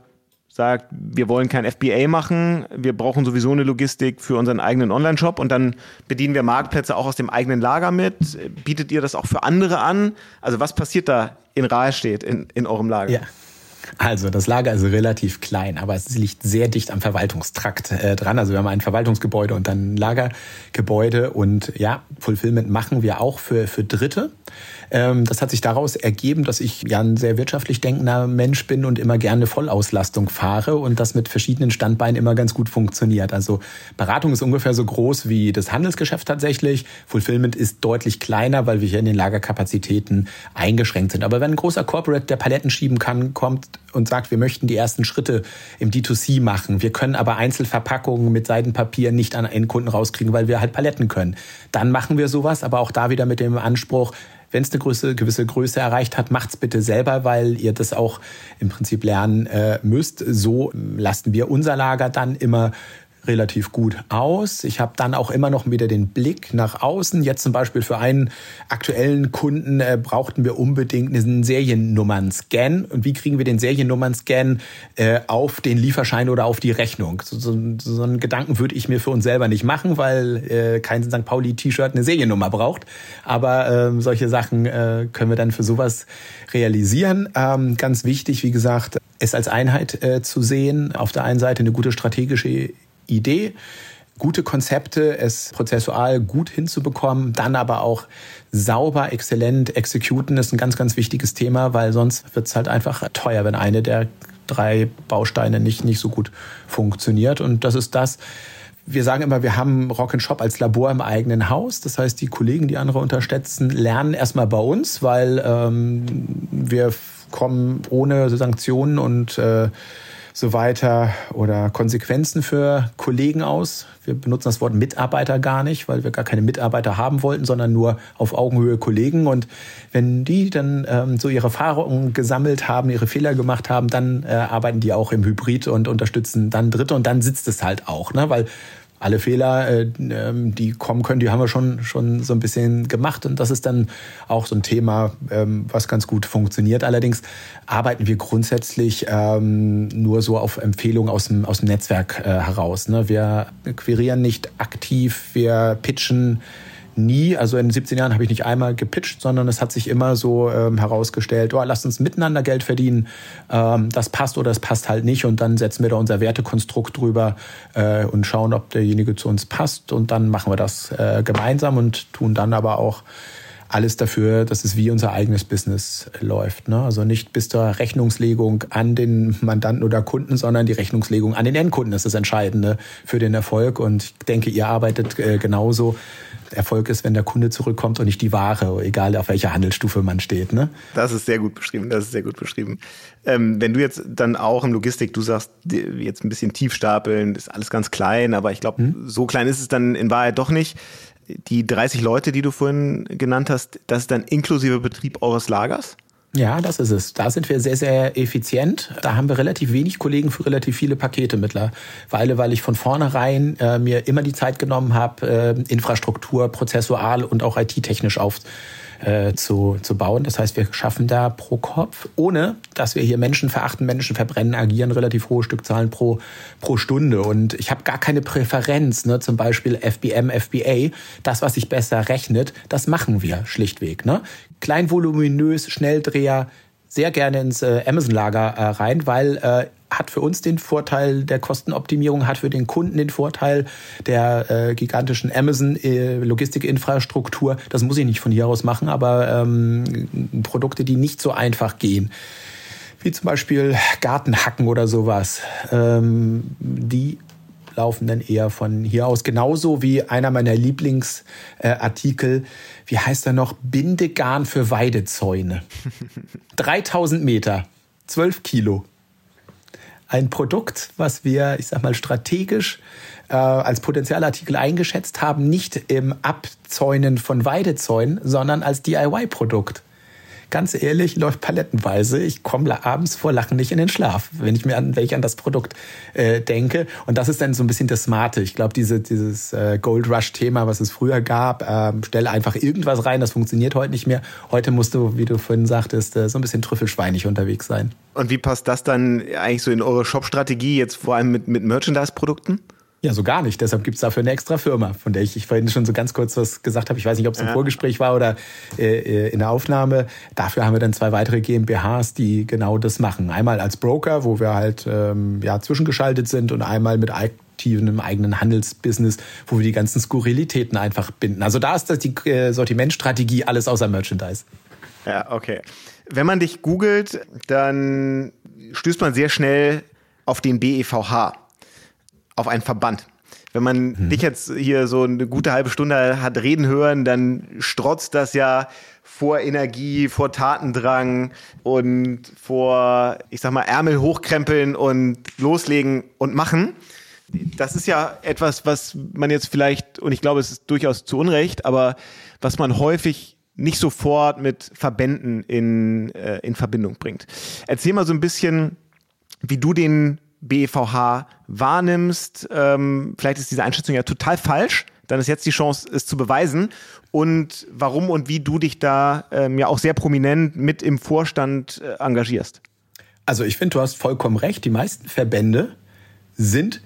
sagt, wir wollen kein F B A machen, wir brauchen sowieso eine Logistik für unseren eigenen Online-Shop und dann bedienen wir Marktplätze auch aus dem eigenen Lager mit. Bietet ihr das auch für andere an? Also was passiert da in Rahlstedt in, in eurem Lager? Ja. Also das Lager ist relativ klein, aber es liegt sehr dicht am Verwaltungstrakt äh, dran. Also wir haben ein Verwaltungsgebäude und dann ein Lagergebäude und ja, Fulfillment machen wir auch für, für Dritte. Ähm, das hat sich daraus ergeben, dass ich ja ein sehr wirtschaftlich denkender Mensch bin und immer gerne Vollauslastung fahre und das mit verschiedenen Standbeinen immer ganz gut funktioniert. Also Beratung ist ungefähr so groß wie das Handelsgeschäft tatsächlich. Fulfillment ist deutlich kleiner, weil wir hier in den Lagerkapazitäten eingeschränkt sind. Aber wenn ein großer Corporate, der Paletten schieben kann, kommt und sagt, wir möchten die ersten Schritte im D zwei C machen. Wir können aber Einzelverpackungen mit Seidenpapier nicht an einen Kunden rauskriegen, weil wir halt Paletten können. Dann machen wir sowas, aber auch da wieder mit dem Anspruch, wenn es eine Größe, gewisse Größe erreicht hat, macht's bitte selber, weil ihr das auch im Prinzip lernen äh, müsst. So lassen wir unser Lager dann immer relativ gut aus. Ich habe dann auch immer noch wieder den Blick nach außen. Jetzt zum Beispiel für einen aktuellen Kunden äh, brauchten wir unbedingt einen Seriennummern-Scan. Und wie kriegen wir den Seriennummern-Scan äh, auf den Lieferschein oder auf die Rechnung? So, so, so einen Gedanken würde ich mir für uns selber nicht machen, weil äh, kein Sankt Pauli-T-Shirt eine Seriennummer braucht. Aber äh, solche Sachen äh, können wir dann für sowas realisieren. Ähm, ganz wichtig, wie gesagt, es als Einheit äh, zu sehen. Auf der einen Seite eine gute strategische Idee, gute Konzepte, es prozessual gut hinzubekommen, dann aber auch sauber, exzellent exekuten, ist ein ganz, ganz wichtiges Thema, weil sonst wird es halt einfach teuer, wenn eine der drei Bausteine nicht, nicht so gut funktioniert. Und das ist das, wir sagen immer, wir haben Rock'n'Shop als Labor im eigenen Haus. Das heißt, die Kollegen, die andere unterstützen, lernen erstmal bei uns, weil ähm, wir kommen ohne Sanktionen und äh, so weiter oder Konsequenzen für Kollegen aus. Wir benutzen das Wort Mitarbeiter gar nicht, weil wir gar keine Mitarbeiter haben wollten, sondern nur auf Augenhöhe Kollegen. Und wenn die dann ähm, so ihre Erfahrungen gesammelt haben, ihre Fehler gemacht haben, dann äh, arbeiten die auch im Hybrid und unterstützen dann Dritte. Und dann sitzt es halt auch, ne? Weil alle Fehler, äh, die kommen können, die haben wir schon, schon so ein bisschen gemacht. Und das ist dann auch so ein Thema, ähm, was ganz gut funktioniert. Allerdings arbeiten wir grundsätzlich ähm, nur so auf Empfehlungen aus dem, aus dem Netzwerk äh, heraus. Ne? Wir querieren nicht aktiv, wir pitchen nie, also in siebzehn Jahren habe ich nicht einmal gepitcht, sondern es hat sich immer so ähm, herausgestellt, oh, lasst uns miteinander Geld verdienen, ähm, das passt oder das passt halt nicht und dann setzen wir da unser Wertekonstrukt drüber äh, und schauen, ob derjenige zu uns passt und dann machen wir das äh, gemeinsam und tun dann aber auch alles dafür, dass es wie unser eigenes Business läuft. Ne? Also nicht bis zur Rechnungslegung an den Mandanten oder Kunden, sondern die Rechnungslegung an den Endkunden ist das Entscheidende für den Erfolg. Und ich denke, ihr arbeitet äh, genauso. Erfolg ist, wenn der Kunde zurückkommt und nicht die Ware, egal auf welcher Handelsstufe man steht. Ne? Das ist sehr gut beschrieben, das ist sehr gut beschrieben. Ähm, wenn du jetzt dann auch im Logistik, du sagst, jetzt ein bisschen tief stapeln, ist alles ganz klein, aber ich glaube, hm? so klein ist es dann in Wahrheit doch nicht. Die dreißig Leute, die du vorhin genannt hast, das ist dann inklusive Betrieb eures Lagers? Ja, das ist es. Da sind wir sehr, sehr effizient. Da haben wir relativ wenig Kollegen für relativ viele Pakete mittlerweile, weil ich von vornherein äh, mir immer die Zeit genommen habe, äh, Infrastruktur, prozessual und auch I T-technisch auf äh, zu, zu bauen. Das heißt, wir schaffen da pro Kopf, ohne dass wir hier Menschen verachten, Menschen verbrennen, agieren, relativ hohe Stückzahlen pro, pro Stunde. Und ich habe gar keine Präferenz, ne? Zum Beispiel F B M, F B A. Das, was sich besser rechnet, das machen wir schlichtweg. Ne? Klein, voluminös, schnell drehen, sehr gerne ins Amazon-Lager rein, weil äh, hat für uns den Vorteil der Kostenoptimierung, hat für den Kunden den Vorteil der äh, gigantischen Amazon-Logistikinfrastruktur. Das muss ich nicht von hier aus machen, aber ähm, Produkte, die nicht so einfach gehen, wie zum Beispiel Gartenhacken oder sowas, ähm, die laufen dann eher von hier aus. Genauso wie einer meiner Lieblingsartikel, äh, wie heißt er noch? Bindegarn für Weidezäune. dreitausend Meter, zwölf Kilo. Ein Produkt, was wir, ich sag mal, strategisch äh, als Potenzialartikel eingeschätzt haben, nicht im Abzäunen von Weidezäunen, sondern als D I Y-Produkt. Ganz ehrlich, läuft palettenweise. Ich komme abends vor Lachen nicht in den Schlaf, wenn ich mir an, wenn ich an das Produkt äh, denke. Und das ist dann so ein bisschen das Smarte. Ich glaube, diese, dieses äh, Gold Rush-Thema, was es früher gab, äh, stell einfach irgendwas rein, das funktioniert heute nicht mehr. Heute musst du, wie du vorhin sagtest, äh, so ein bisschen trüffelschweinig unterwegs sein. Und wie passt das dann eigentlich so in eure Shop-Strategie, jetzt vor allem mit, mit Merchandise-Produkten? Ja, so gar nicht. Deshalb gibt's dafür eine extra Firma, von der ich, ich vorhin schon so ganz kurz was gesagt habe. Ich weiß nicht, ob es im ja. Vorgespräch war oder äh, in der Aufnahme. Dafür haben wir dann zwei weitere G m b Hs, die genau das machen. Einmal als Broker, wo wir halt ähm, ja zwischengeschaltet sind und einmal mit aktiven im eigenen Handelsbusiness, wo wir die ganzen Skurrilitäten einfach binden. Also da ist das die äh, Sortimentstrategie, alles außer Merchandise. Ja, okay. Wenn man dich googelt, dann stößt man sehr schnell auf den B E V H. Auf einen Verband. Wenn man hm. dich jetzt hier so eine gute halbe Stunde hat reden hören, dann strotzt das ja vor Energie, vor Tatendrang und vor, ich sag mal, Ärmel hochkrempeln und loslegen und machen. Das ist ja etwas, was man jetzt vielleicht, und ich glaube, es ist durchaus zu Unrecht, aber was man häufig nicht sofort mit Verbänden in, äh, in Verbindung bringt. Erzähl mal so ein bisschen, wie du den B E V H wahrnimmst, ähm, vielleicht ist diese Einschätzung ja total falsch, dann ist jetzt die Chance, es zu beweisen und warum und wie du dich da ähm, ja auch sehr prominent mit im Vorstand äh, engagierst. Also ich finde, du hast vollkommen recht, die meisten Verbände sind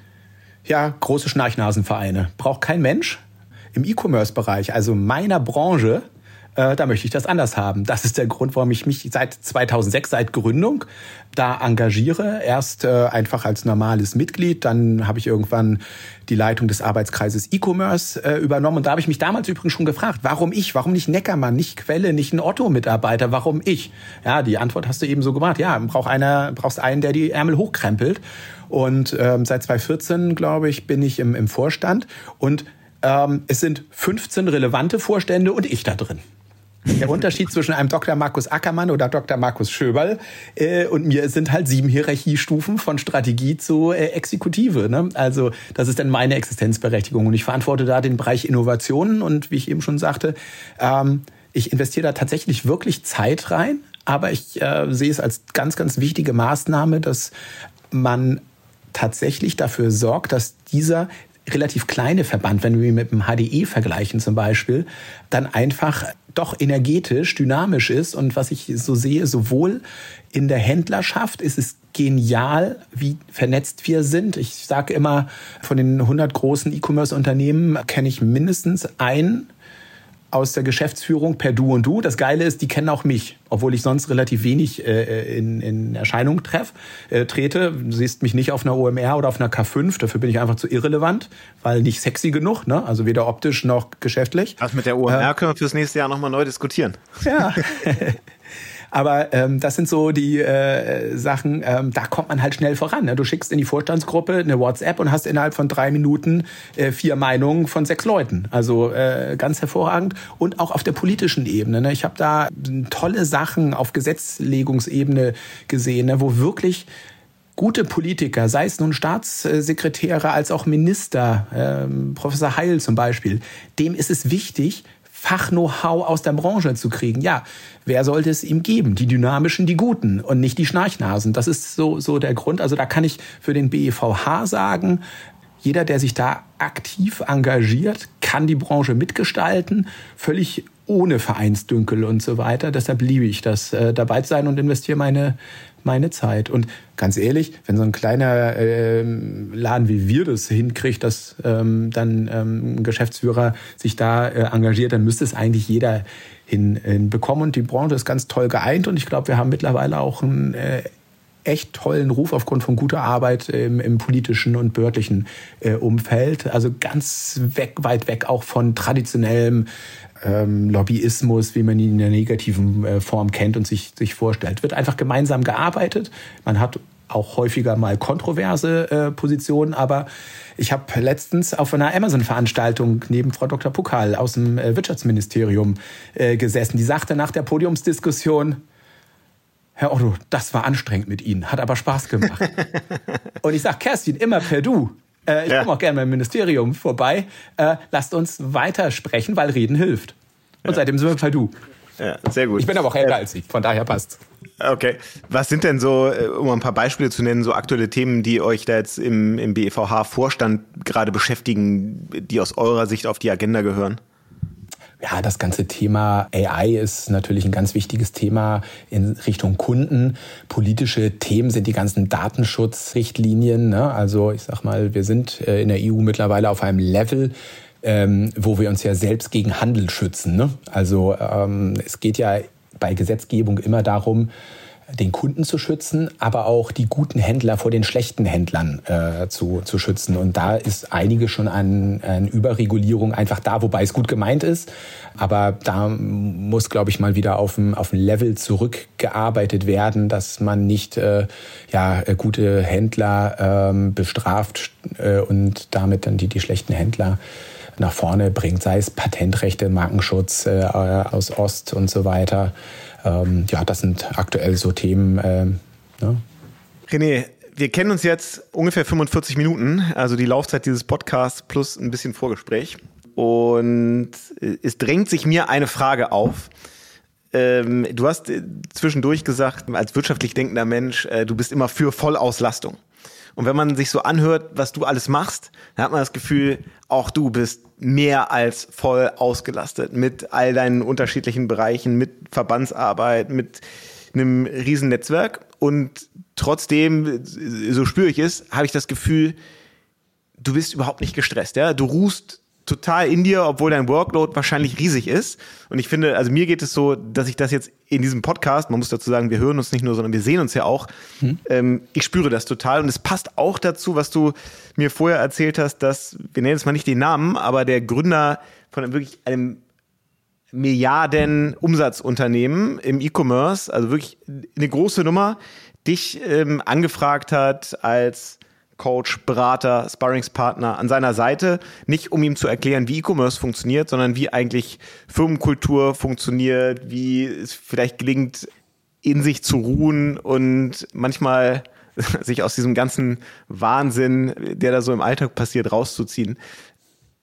ja große Schnarchnasenvereine, braucht kein Mensch im E-Commerce-Bereich, also meiner Branche. Da möchte ich das anders haben. Das ist der Grund, warum ich mich seit zweitausendsechs, seit Gründung, da engagiere. Erst äh, einfach als normales Mitglied, dann habe ich irgendwann die Leitung des Arbeitskreises E-Commerce äh, übernommen. Und da habe ich mich damals übrigens schon gefragt, warum ich? Warum nicht Neckermann, nicht Quelle, nicht ein Otto-Mitarbeiter? Warum ich? Ja, die Antwort hast du eben so gemacht. Ja, brauch einer, brauchst einen, der die Ärmel hochkrempelt. Und ähm, seit zweitausendvierzehn, glaube ich, bin ich im, im Vorstand. Und ähm, es sind fünfzehn relevante Vorstände und ich da drin. Der Unterschied zwischen einem Doktor Markus Ackermann oder Doktor Markus Schöberl äh, und mir sind halt sieben Hierarchiestufen von Strategie zu äh, Exekutive. Ne? Also das ist dann meine Existenzberechtigung. Und ich verantworte da den Bereich Innovationen. Und wie ich eben schon sagte, ähm, ich investiere da tatsächlich wirklich Zeit rein. Aber ich äh, sehe es als ganz, ganz wichtige Maßnahme, dass man tatsächlich dafür sorgt, dass dieser relativ kleine Verband, wenn wir ihn mit dem H D E vergleichen zum Beispiel, dann einfach doch energetisch, dynamisch ist. Und was ich so sehe, sowohl in der Händlerschaft ist es genial, wie vernetzt wir sind. Ich sage immer, von den hundert großen E-Commerce-Unternehmen kenne ich mindestens einen, aus der Geschäftsführung per Du und Du. Das Geile ist, die kennen auch mich, obwohl ich sonst relativ wenig äh, in, in Erscheinung treff, äh, trete. Du siehst mich nicht auf einer O M R oder auf einer K fünf, dafür bin ich einfach zu irrelevant, weil nicht sexy genug, ne? Also weder optisch noch geschäftlich. Also mit der O M R äh, können wir fürs nächste Jahr nochmal neu diskutieren. Ja, aber ähm, das sind so die äh, Sachen, ähm, da kommt man halt schnell voran. Ne? Du schickst in die Vorstandsgruppe eine WhatsApp und hast innerhalb von drei Minuten äh, vier Meinungen von sechs Leuten. Also äh, ganz hervorragend. Und auch auf der politischen Ebene. Ne? Ich habe da tolle Sachen auf Gesetzlegungsebene gesehen, ne? Wo wirklich gute Politiker, sei es nun Staatssekretäre als auch Minister, äh, Professor Heil zum Beispiel, dem ist es wichtig, Fach-Know-how aus der Branche zu kriegen. Ja, wer sollte es ihm geben? Die Dynamischen, die Guten und nicht die Schnarchnasen. Das ist so, so der Grund. Also da kann ich für den B E V H sagen, jeder, der sich da aktiv engagiert, kann die Branche mitgestalten, völlig ohne Vereinsdünkel und so weiter. Deshalb liebe ich das, äh, dabei zu sein und investiere meine, meine Zeit. Und ganz ehrlich, wenn so ein kleiner ähm, Laden wie wir das hinkriegt, dass ähm, dann ähm, ein Geschäftsführer sich da äh, engagiert, dann müsste es eigentlich jeder hin, hinbekommen. Und die Branche ist ganz toll geeint. Und ich glaube, wir haben mittlerweile auch einen äh, echt tollen Ruf aufgrund von guter Arbeit im, im politischen und behördlichen äh, Umfeld. Also ganz weg, weit weg auch von traditionellem ähm, Lobbyismus, wie man ihn in der negativen äh, Form kennt und sich, sich vorstellt. Wird einfach gemeinsam gearbeitet. Man hat auch häufiger mal kontroverse äh, Positionen, aber ich habe letztens auf einer Amazon-Veranstaltung neben Frau Doktor Puckal aus dem äh, Wirtschaftsministerium äh, gesessen. Die sagte nach der Podiumsdiskussion: Herr Otto, das war anstrengend mit Ihnen, hat aber Spaß gemacht. Und ich sage, Kerstin, immer per Du. Äh, ich ja. komme auch gerne beim Ministerium vorbei. Äh, lasst uns weitersprechen, weil Reden hilft. Und ja. seitdem sind wir per Du. Ja, sehr gut. Ich bin aber auch ehrgeizig, von daher passt's. Okay. Was sind denn so, um ein paar Beispiele zu nennen, so aktuelle Themen, die euch da jetzt im, im B E V H-Vorstand gerade beschäftigen, die aus eurer Sicht auf die Agenda gehören? Ja, das ganze Thema A I ist natürlich ein ganz wichtiges Thema in Richtung Kunden. Politische Themen sind die ganzen Datenschutzrichtlinien. Ne? Also ich sag mal, wir sind in der E U mittlerweile auf einem Level, ähm, wo wir uns ja selbst gegen Handel schützen. Ne? Also ähm, es geht ja bei Gesetzgebung immer darum, den Kunden zu schützen, aber auch die guten Händler vor den schlechten Händlern äh, zu, zu schützen. Und da ist einige schon an, an Überregulierung einfach da, wobei es gut gemeint ist. Aber da muss, glaube ich, mal wieder auf ein, auf ein Level zurückgearbeitet werden, dass man nicht äh, ja, gute Händler äh, bestraft äh, und damit dann die, die schlechten Händler nach vorne bringt, sei es Patentrechte, Markenschutz äh, aus Ost und so weiter. Ähm, ja, das sind aktuell so Themen. Ähm, ne? René, wir kennen uns jetzt ungefähr fünfundvierzig Minuten, also die Laufzeit dieses Podcasts plus ein bisschen Vorgespräch. Und es drängt sich mir eine Frage auf. Ähm, du hast zwischendurch gesagt, als wirtschaftlich denkender Mensch, äh, du bist immer für Vollauslastung. Und wenn man sich so anhört, was du alles machst, dann hat man das Gefühl, auch du bist mehr als voll ausgelastet mit all deinen unterschiedlichen Bereichen, mit Verbandsarbeit, mit einem riesen Netzwerk. Und trotzdem, so spüre ich es, habe ich das Gefühl, du bist überhaupt nicht gestresst. Ja? Du ruhst total in dir, obwohl dein Workload wahrscheinlich riesig ist. Und ich finde, also mir geht es so, dass ich das jetzt in diesem Podcast, man muss dazu sagen, wir hören uns nicht nur, sondern wir sehen uns ja auch. Hm. Ähm, ich spüre das total. Und es passt auch dazu, was du mir vorher erzählt hast, dass, wir nennen jetzt mal nicht den Namen, aber der Gründer von einem, wirklich einem Milliarden-Umsatzunternehmen im E-Commerce, also wirklich eine große Nummer, dich ähm, angefragt hat als Coach, Berater, Sparringspartner an seiner Seite, nicht um ihm zu erklären, wie E-Commerce funktioniert, sondern wie eigentlich Firmenkultur funktioniert, wie es vielleicht gelingt, in sich zu ruhen und manchmal sich aus diesem ganzen Wahnsinn, der da so im Alltag passiert, rauszuziehen.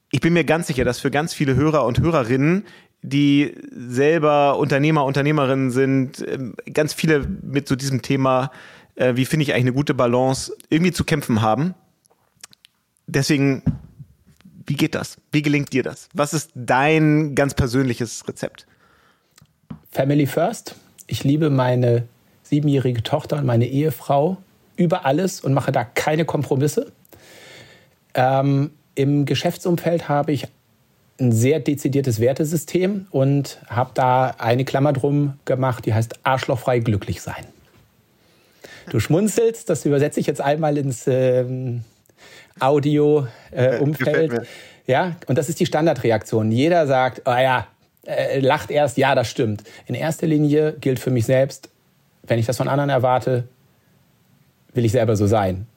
Ich bin mir ganz sicher, dass für ganz viele Hörer und Hörerinnen, die selber Unternehmer, Unternehmerinnen sind, ganz viele mit so diesem Thema, wie finde ich eigentlich eine gute Balance, irgendwie zu kämpfen haben. Deswegen, wie geht das? Wie gelingt dir das? Was ist dein ganz persönliches Rezept? Family first. Ich liebe meine siebenjährige Tochter und meine Ehefrau über alles und mache da keine Kompromisse. Ähm, im Geschäftsumfeld habe ich ein sehr dezidiertes Wertesystem und habe da eine Klammer drum gemacht, die heißt arschlochfrei glücklich sein. Du schmunzelst, das übersetze ich jetzt einmal ins ähm, Audio-Umfeld. Äh, ja, und das ist die Standardreaktion. Jeder sagt, oh ja, äh, lacht erst, ja, das stimmt. In erster Linie gilt für mich selbst, wenn ich das von anderen erwarte, will ich selber so sein.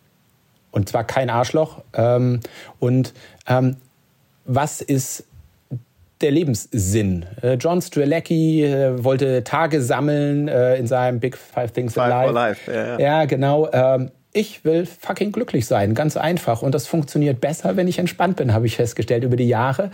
Und zwar kein Arschloch. Ähm, und ähm, was ist der Lebenssinn? John Strelacki äh, wollte Tage sammeln äh, in seinem Big Five Things Five in Life. Ja, ja. ja, genau. Ähm, ich will fucking glücklich sein, ganz einfach. Und das funktioniert besser, wenn ich entspannt bin, habe ich festgestellt über die Jahre.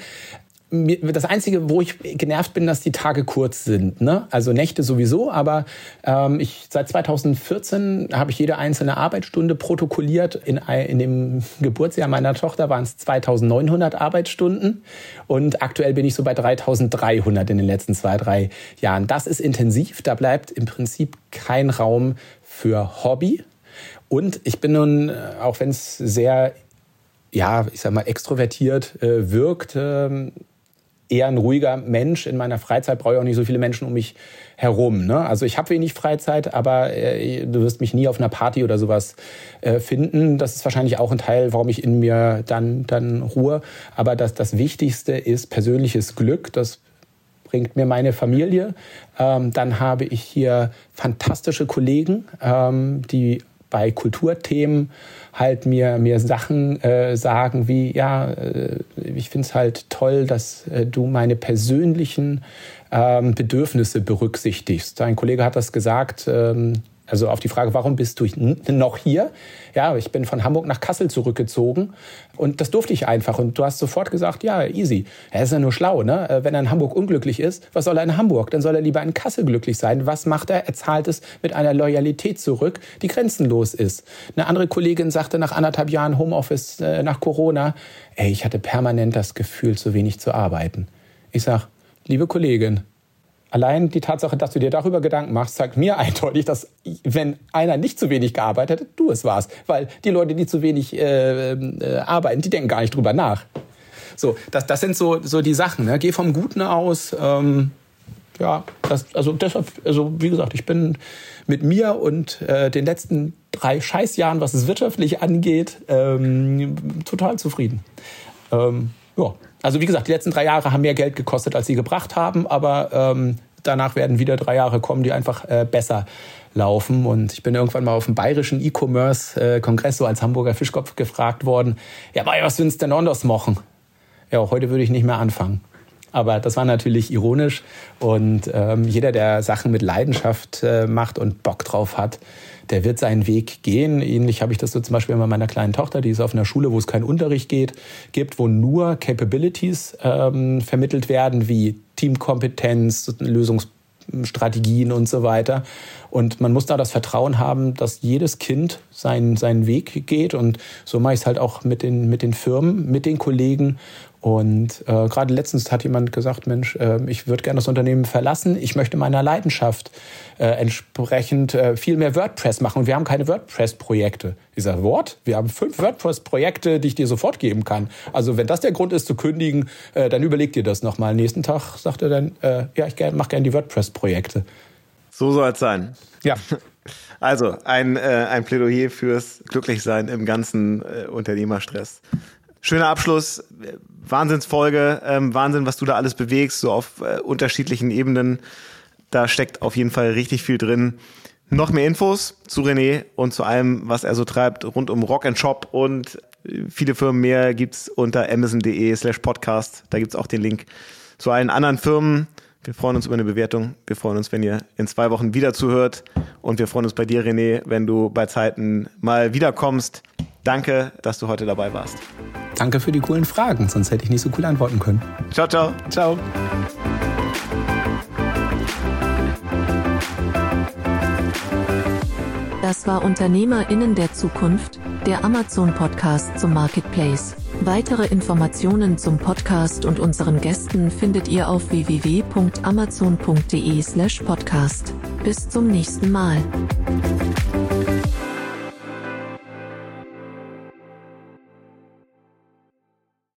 Mir, das Einzige, wo ich genervt bin, dass die Tage kurz sind. Ne? Also Nächte sowieso, aber ähm, ich, seit zweitausendvierzehn habe ich jede einzelne Arbeitsstunde protokolliert. In, in dem Geburtsjahr meiner Tochter waren es zweitausendneunhundert Arbeitsstunden und aktuell bin ich so bei dreitausenddreihundert in den letzten zwei, drei Jahren. Das ist intensiv, da bleibt im Prinzip kein Raum für Hobby. Und ich bin nun, auch wenn es sehr, ja, ich sag mal, extrovertiert äh, wirkt, ähm, eher ein ruhiger Mensch. In meiner Freizeit brauche ich auch nicht so viele Menschen um mich herum. Ne? Also ich habe wenig Freizeit, aber äh, du wirst mich nie auf einer Party oder sowas äh, finden. Das ist wahrscheinlich auch ein Teil, warum ich in mir dann, dann ruhe. Aber das, das Wichtigste ist persönliches Glück. Das bringt mir meine Familie. Ähm, dann habe ich hier fantastische Kollegen, ähm, die bei Kulturthemen halt mir, mir Sachen äh, sagen wie, ja, äh, ich finde es halt toll, dass äh, du meine persönlichen ähm, Bedürfnisse berücksichtigst. Ein Kollege hat das gesagt, ähm, also auf die Frage, warum bist du noch hier? Ja, ich bin von Hamburg nach Kassel zurückgezogen und das durfte ich einfach. Und du hast sofort gesagt, ja, easy. Er ist ja nur schlau, ne? Wenn er in Hamburg unglücklich ist, was soll er in Hamburg? Dann soll er lieber in Kassel glücklich sein. Was macht er? Er zahlt es mit einer Loyalität zurück, die grenzenlos ist. Eine andere Kollegin sagte nach anderthalb Jahren Homeoffice, äh, nach Corona, ey, ich hatte permanent das Gefühl, zu wenig zu arbeiten. Ich sag, liebe Kollegin, allein die Tatsache, dass du dir darüber Gedanken machst, zeigt mir eindeutig, dass, wenn einer nicht zu wenig gearbeitet hat, du es warst. Weil die Leute, die zu wenig äh, äh, arbeiten, die denken gar nicht drüber nach. So, das, das sind so, so die Sachen. Ne? Geh vom Guten aus. Ähm, ja, das, also deshalb, also wie gesagt, ich bin mit mir und äh, den letzten drei Scheißjahren, was es wirtschaftlich angeht, ähm, total zufrieden. Ähm, ja. Also wie gesagt, die letzten drei Jahre haben mehr Geld gekostet, als sie gebracht haben. Aber ähm, danach werden wieder drei Jahre kommen, die einfach äh, besser laufen. Und ich bin irgendwann mal auf dem bayerischen E-Commerce-Kongress, so als Hamburger Fischkopf, gefragt worden. Ja, was willst du denn anders machen? Ja, heute würde ich nicht mehr anfangen. Aber das war natürlich ironisch. Und ähm, jeder, der Sachen mit Leidenschaft äh, macht und Bock drauf hat, der wird seinen Weg gehen. Ähnlich habe ich das so zum Beispiel bei meiner kleinen Tochter, die ist auf einer Schule, wo es keinen Unterricht geht, gibt, wo nur Capabilities ähm, vermittelt werden, wie Teamkompetenz, Lösungsstrategien und so weiter. Und man muss da das Vertrauen haben, dass jedes Kind seinen, seinen Weg geht. Und so mache ich es halt auch mit den, mit den Firmen, mit den Kollegen. Und äh, gerade letztens hat jemand gesagt, Mensch, äh, ich würde gerne das Unternehmen verlassen. Ich möchte meiner Leidenschaft äh, entsprechend äh, viel mehr WordPress machen. Und wir haben keine WordPress-Projekte. Ich sage, what? Wir haben fünf WordPress-Projekte, die ich dir sofort geben kann. Also wenn das der Grund ist, zu kündigen, äh, dann überleg dir das nochmal. Nächsten Tag sagt er dann, äh, ja, ich mache gerne die WordPress-Projekte. So soll es sein. Ja. Also ein, äh, ein Plädoyer fürs Glücklichsein im ganzen äh, Unternehmerstress. Schöner Abschluss, Wahnsinnsfolge, ähm, Wahnsinn, was du da alles bewegst, so auf äh, unterschiedlichen Ebenen. Da steckt auf jeden Fall richtig viel drin. Noch mehr Infos zu René und zu allem, was er so treibt, rund um Rock'n'Shop und viele Firmen mehr gibt's unter amazon.de slash podcast. Da gibt's auch den Link zu allen anderen Firmen. Wir freuen uns über eine Bewertung. Wir freuen uns, wenn ihr in zwei Wochen wieder zuhört. Und wir freuen uns bei dir, René, wenn du bei Zeiten mal wiederkommst. Danke, dass du heute dabei warst. Danke für die coolen Fragen, sonst hätte ich nicht so cool antworten können. Ciao, ciao. Ciao. Das war UnternehmerInnen der Zukunft, der Amazon-Podcast zum Marketplace. Weitere Informationen zum Podcast und unseren Gästen findet ihr auf w w w punkt amazon punkt de slash podcast. Bis zum nächsten Mal.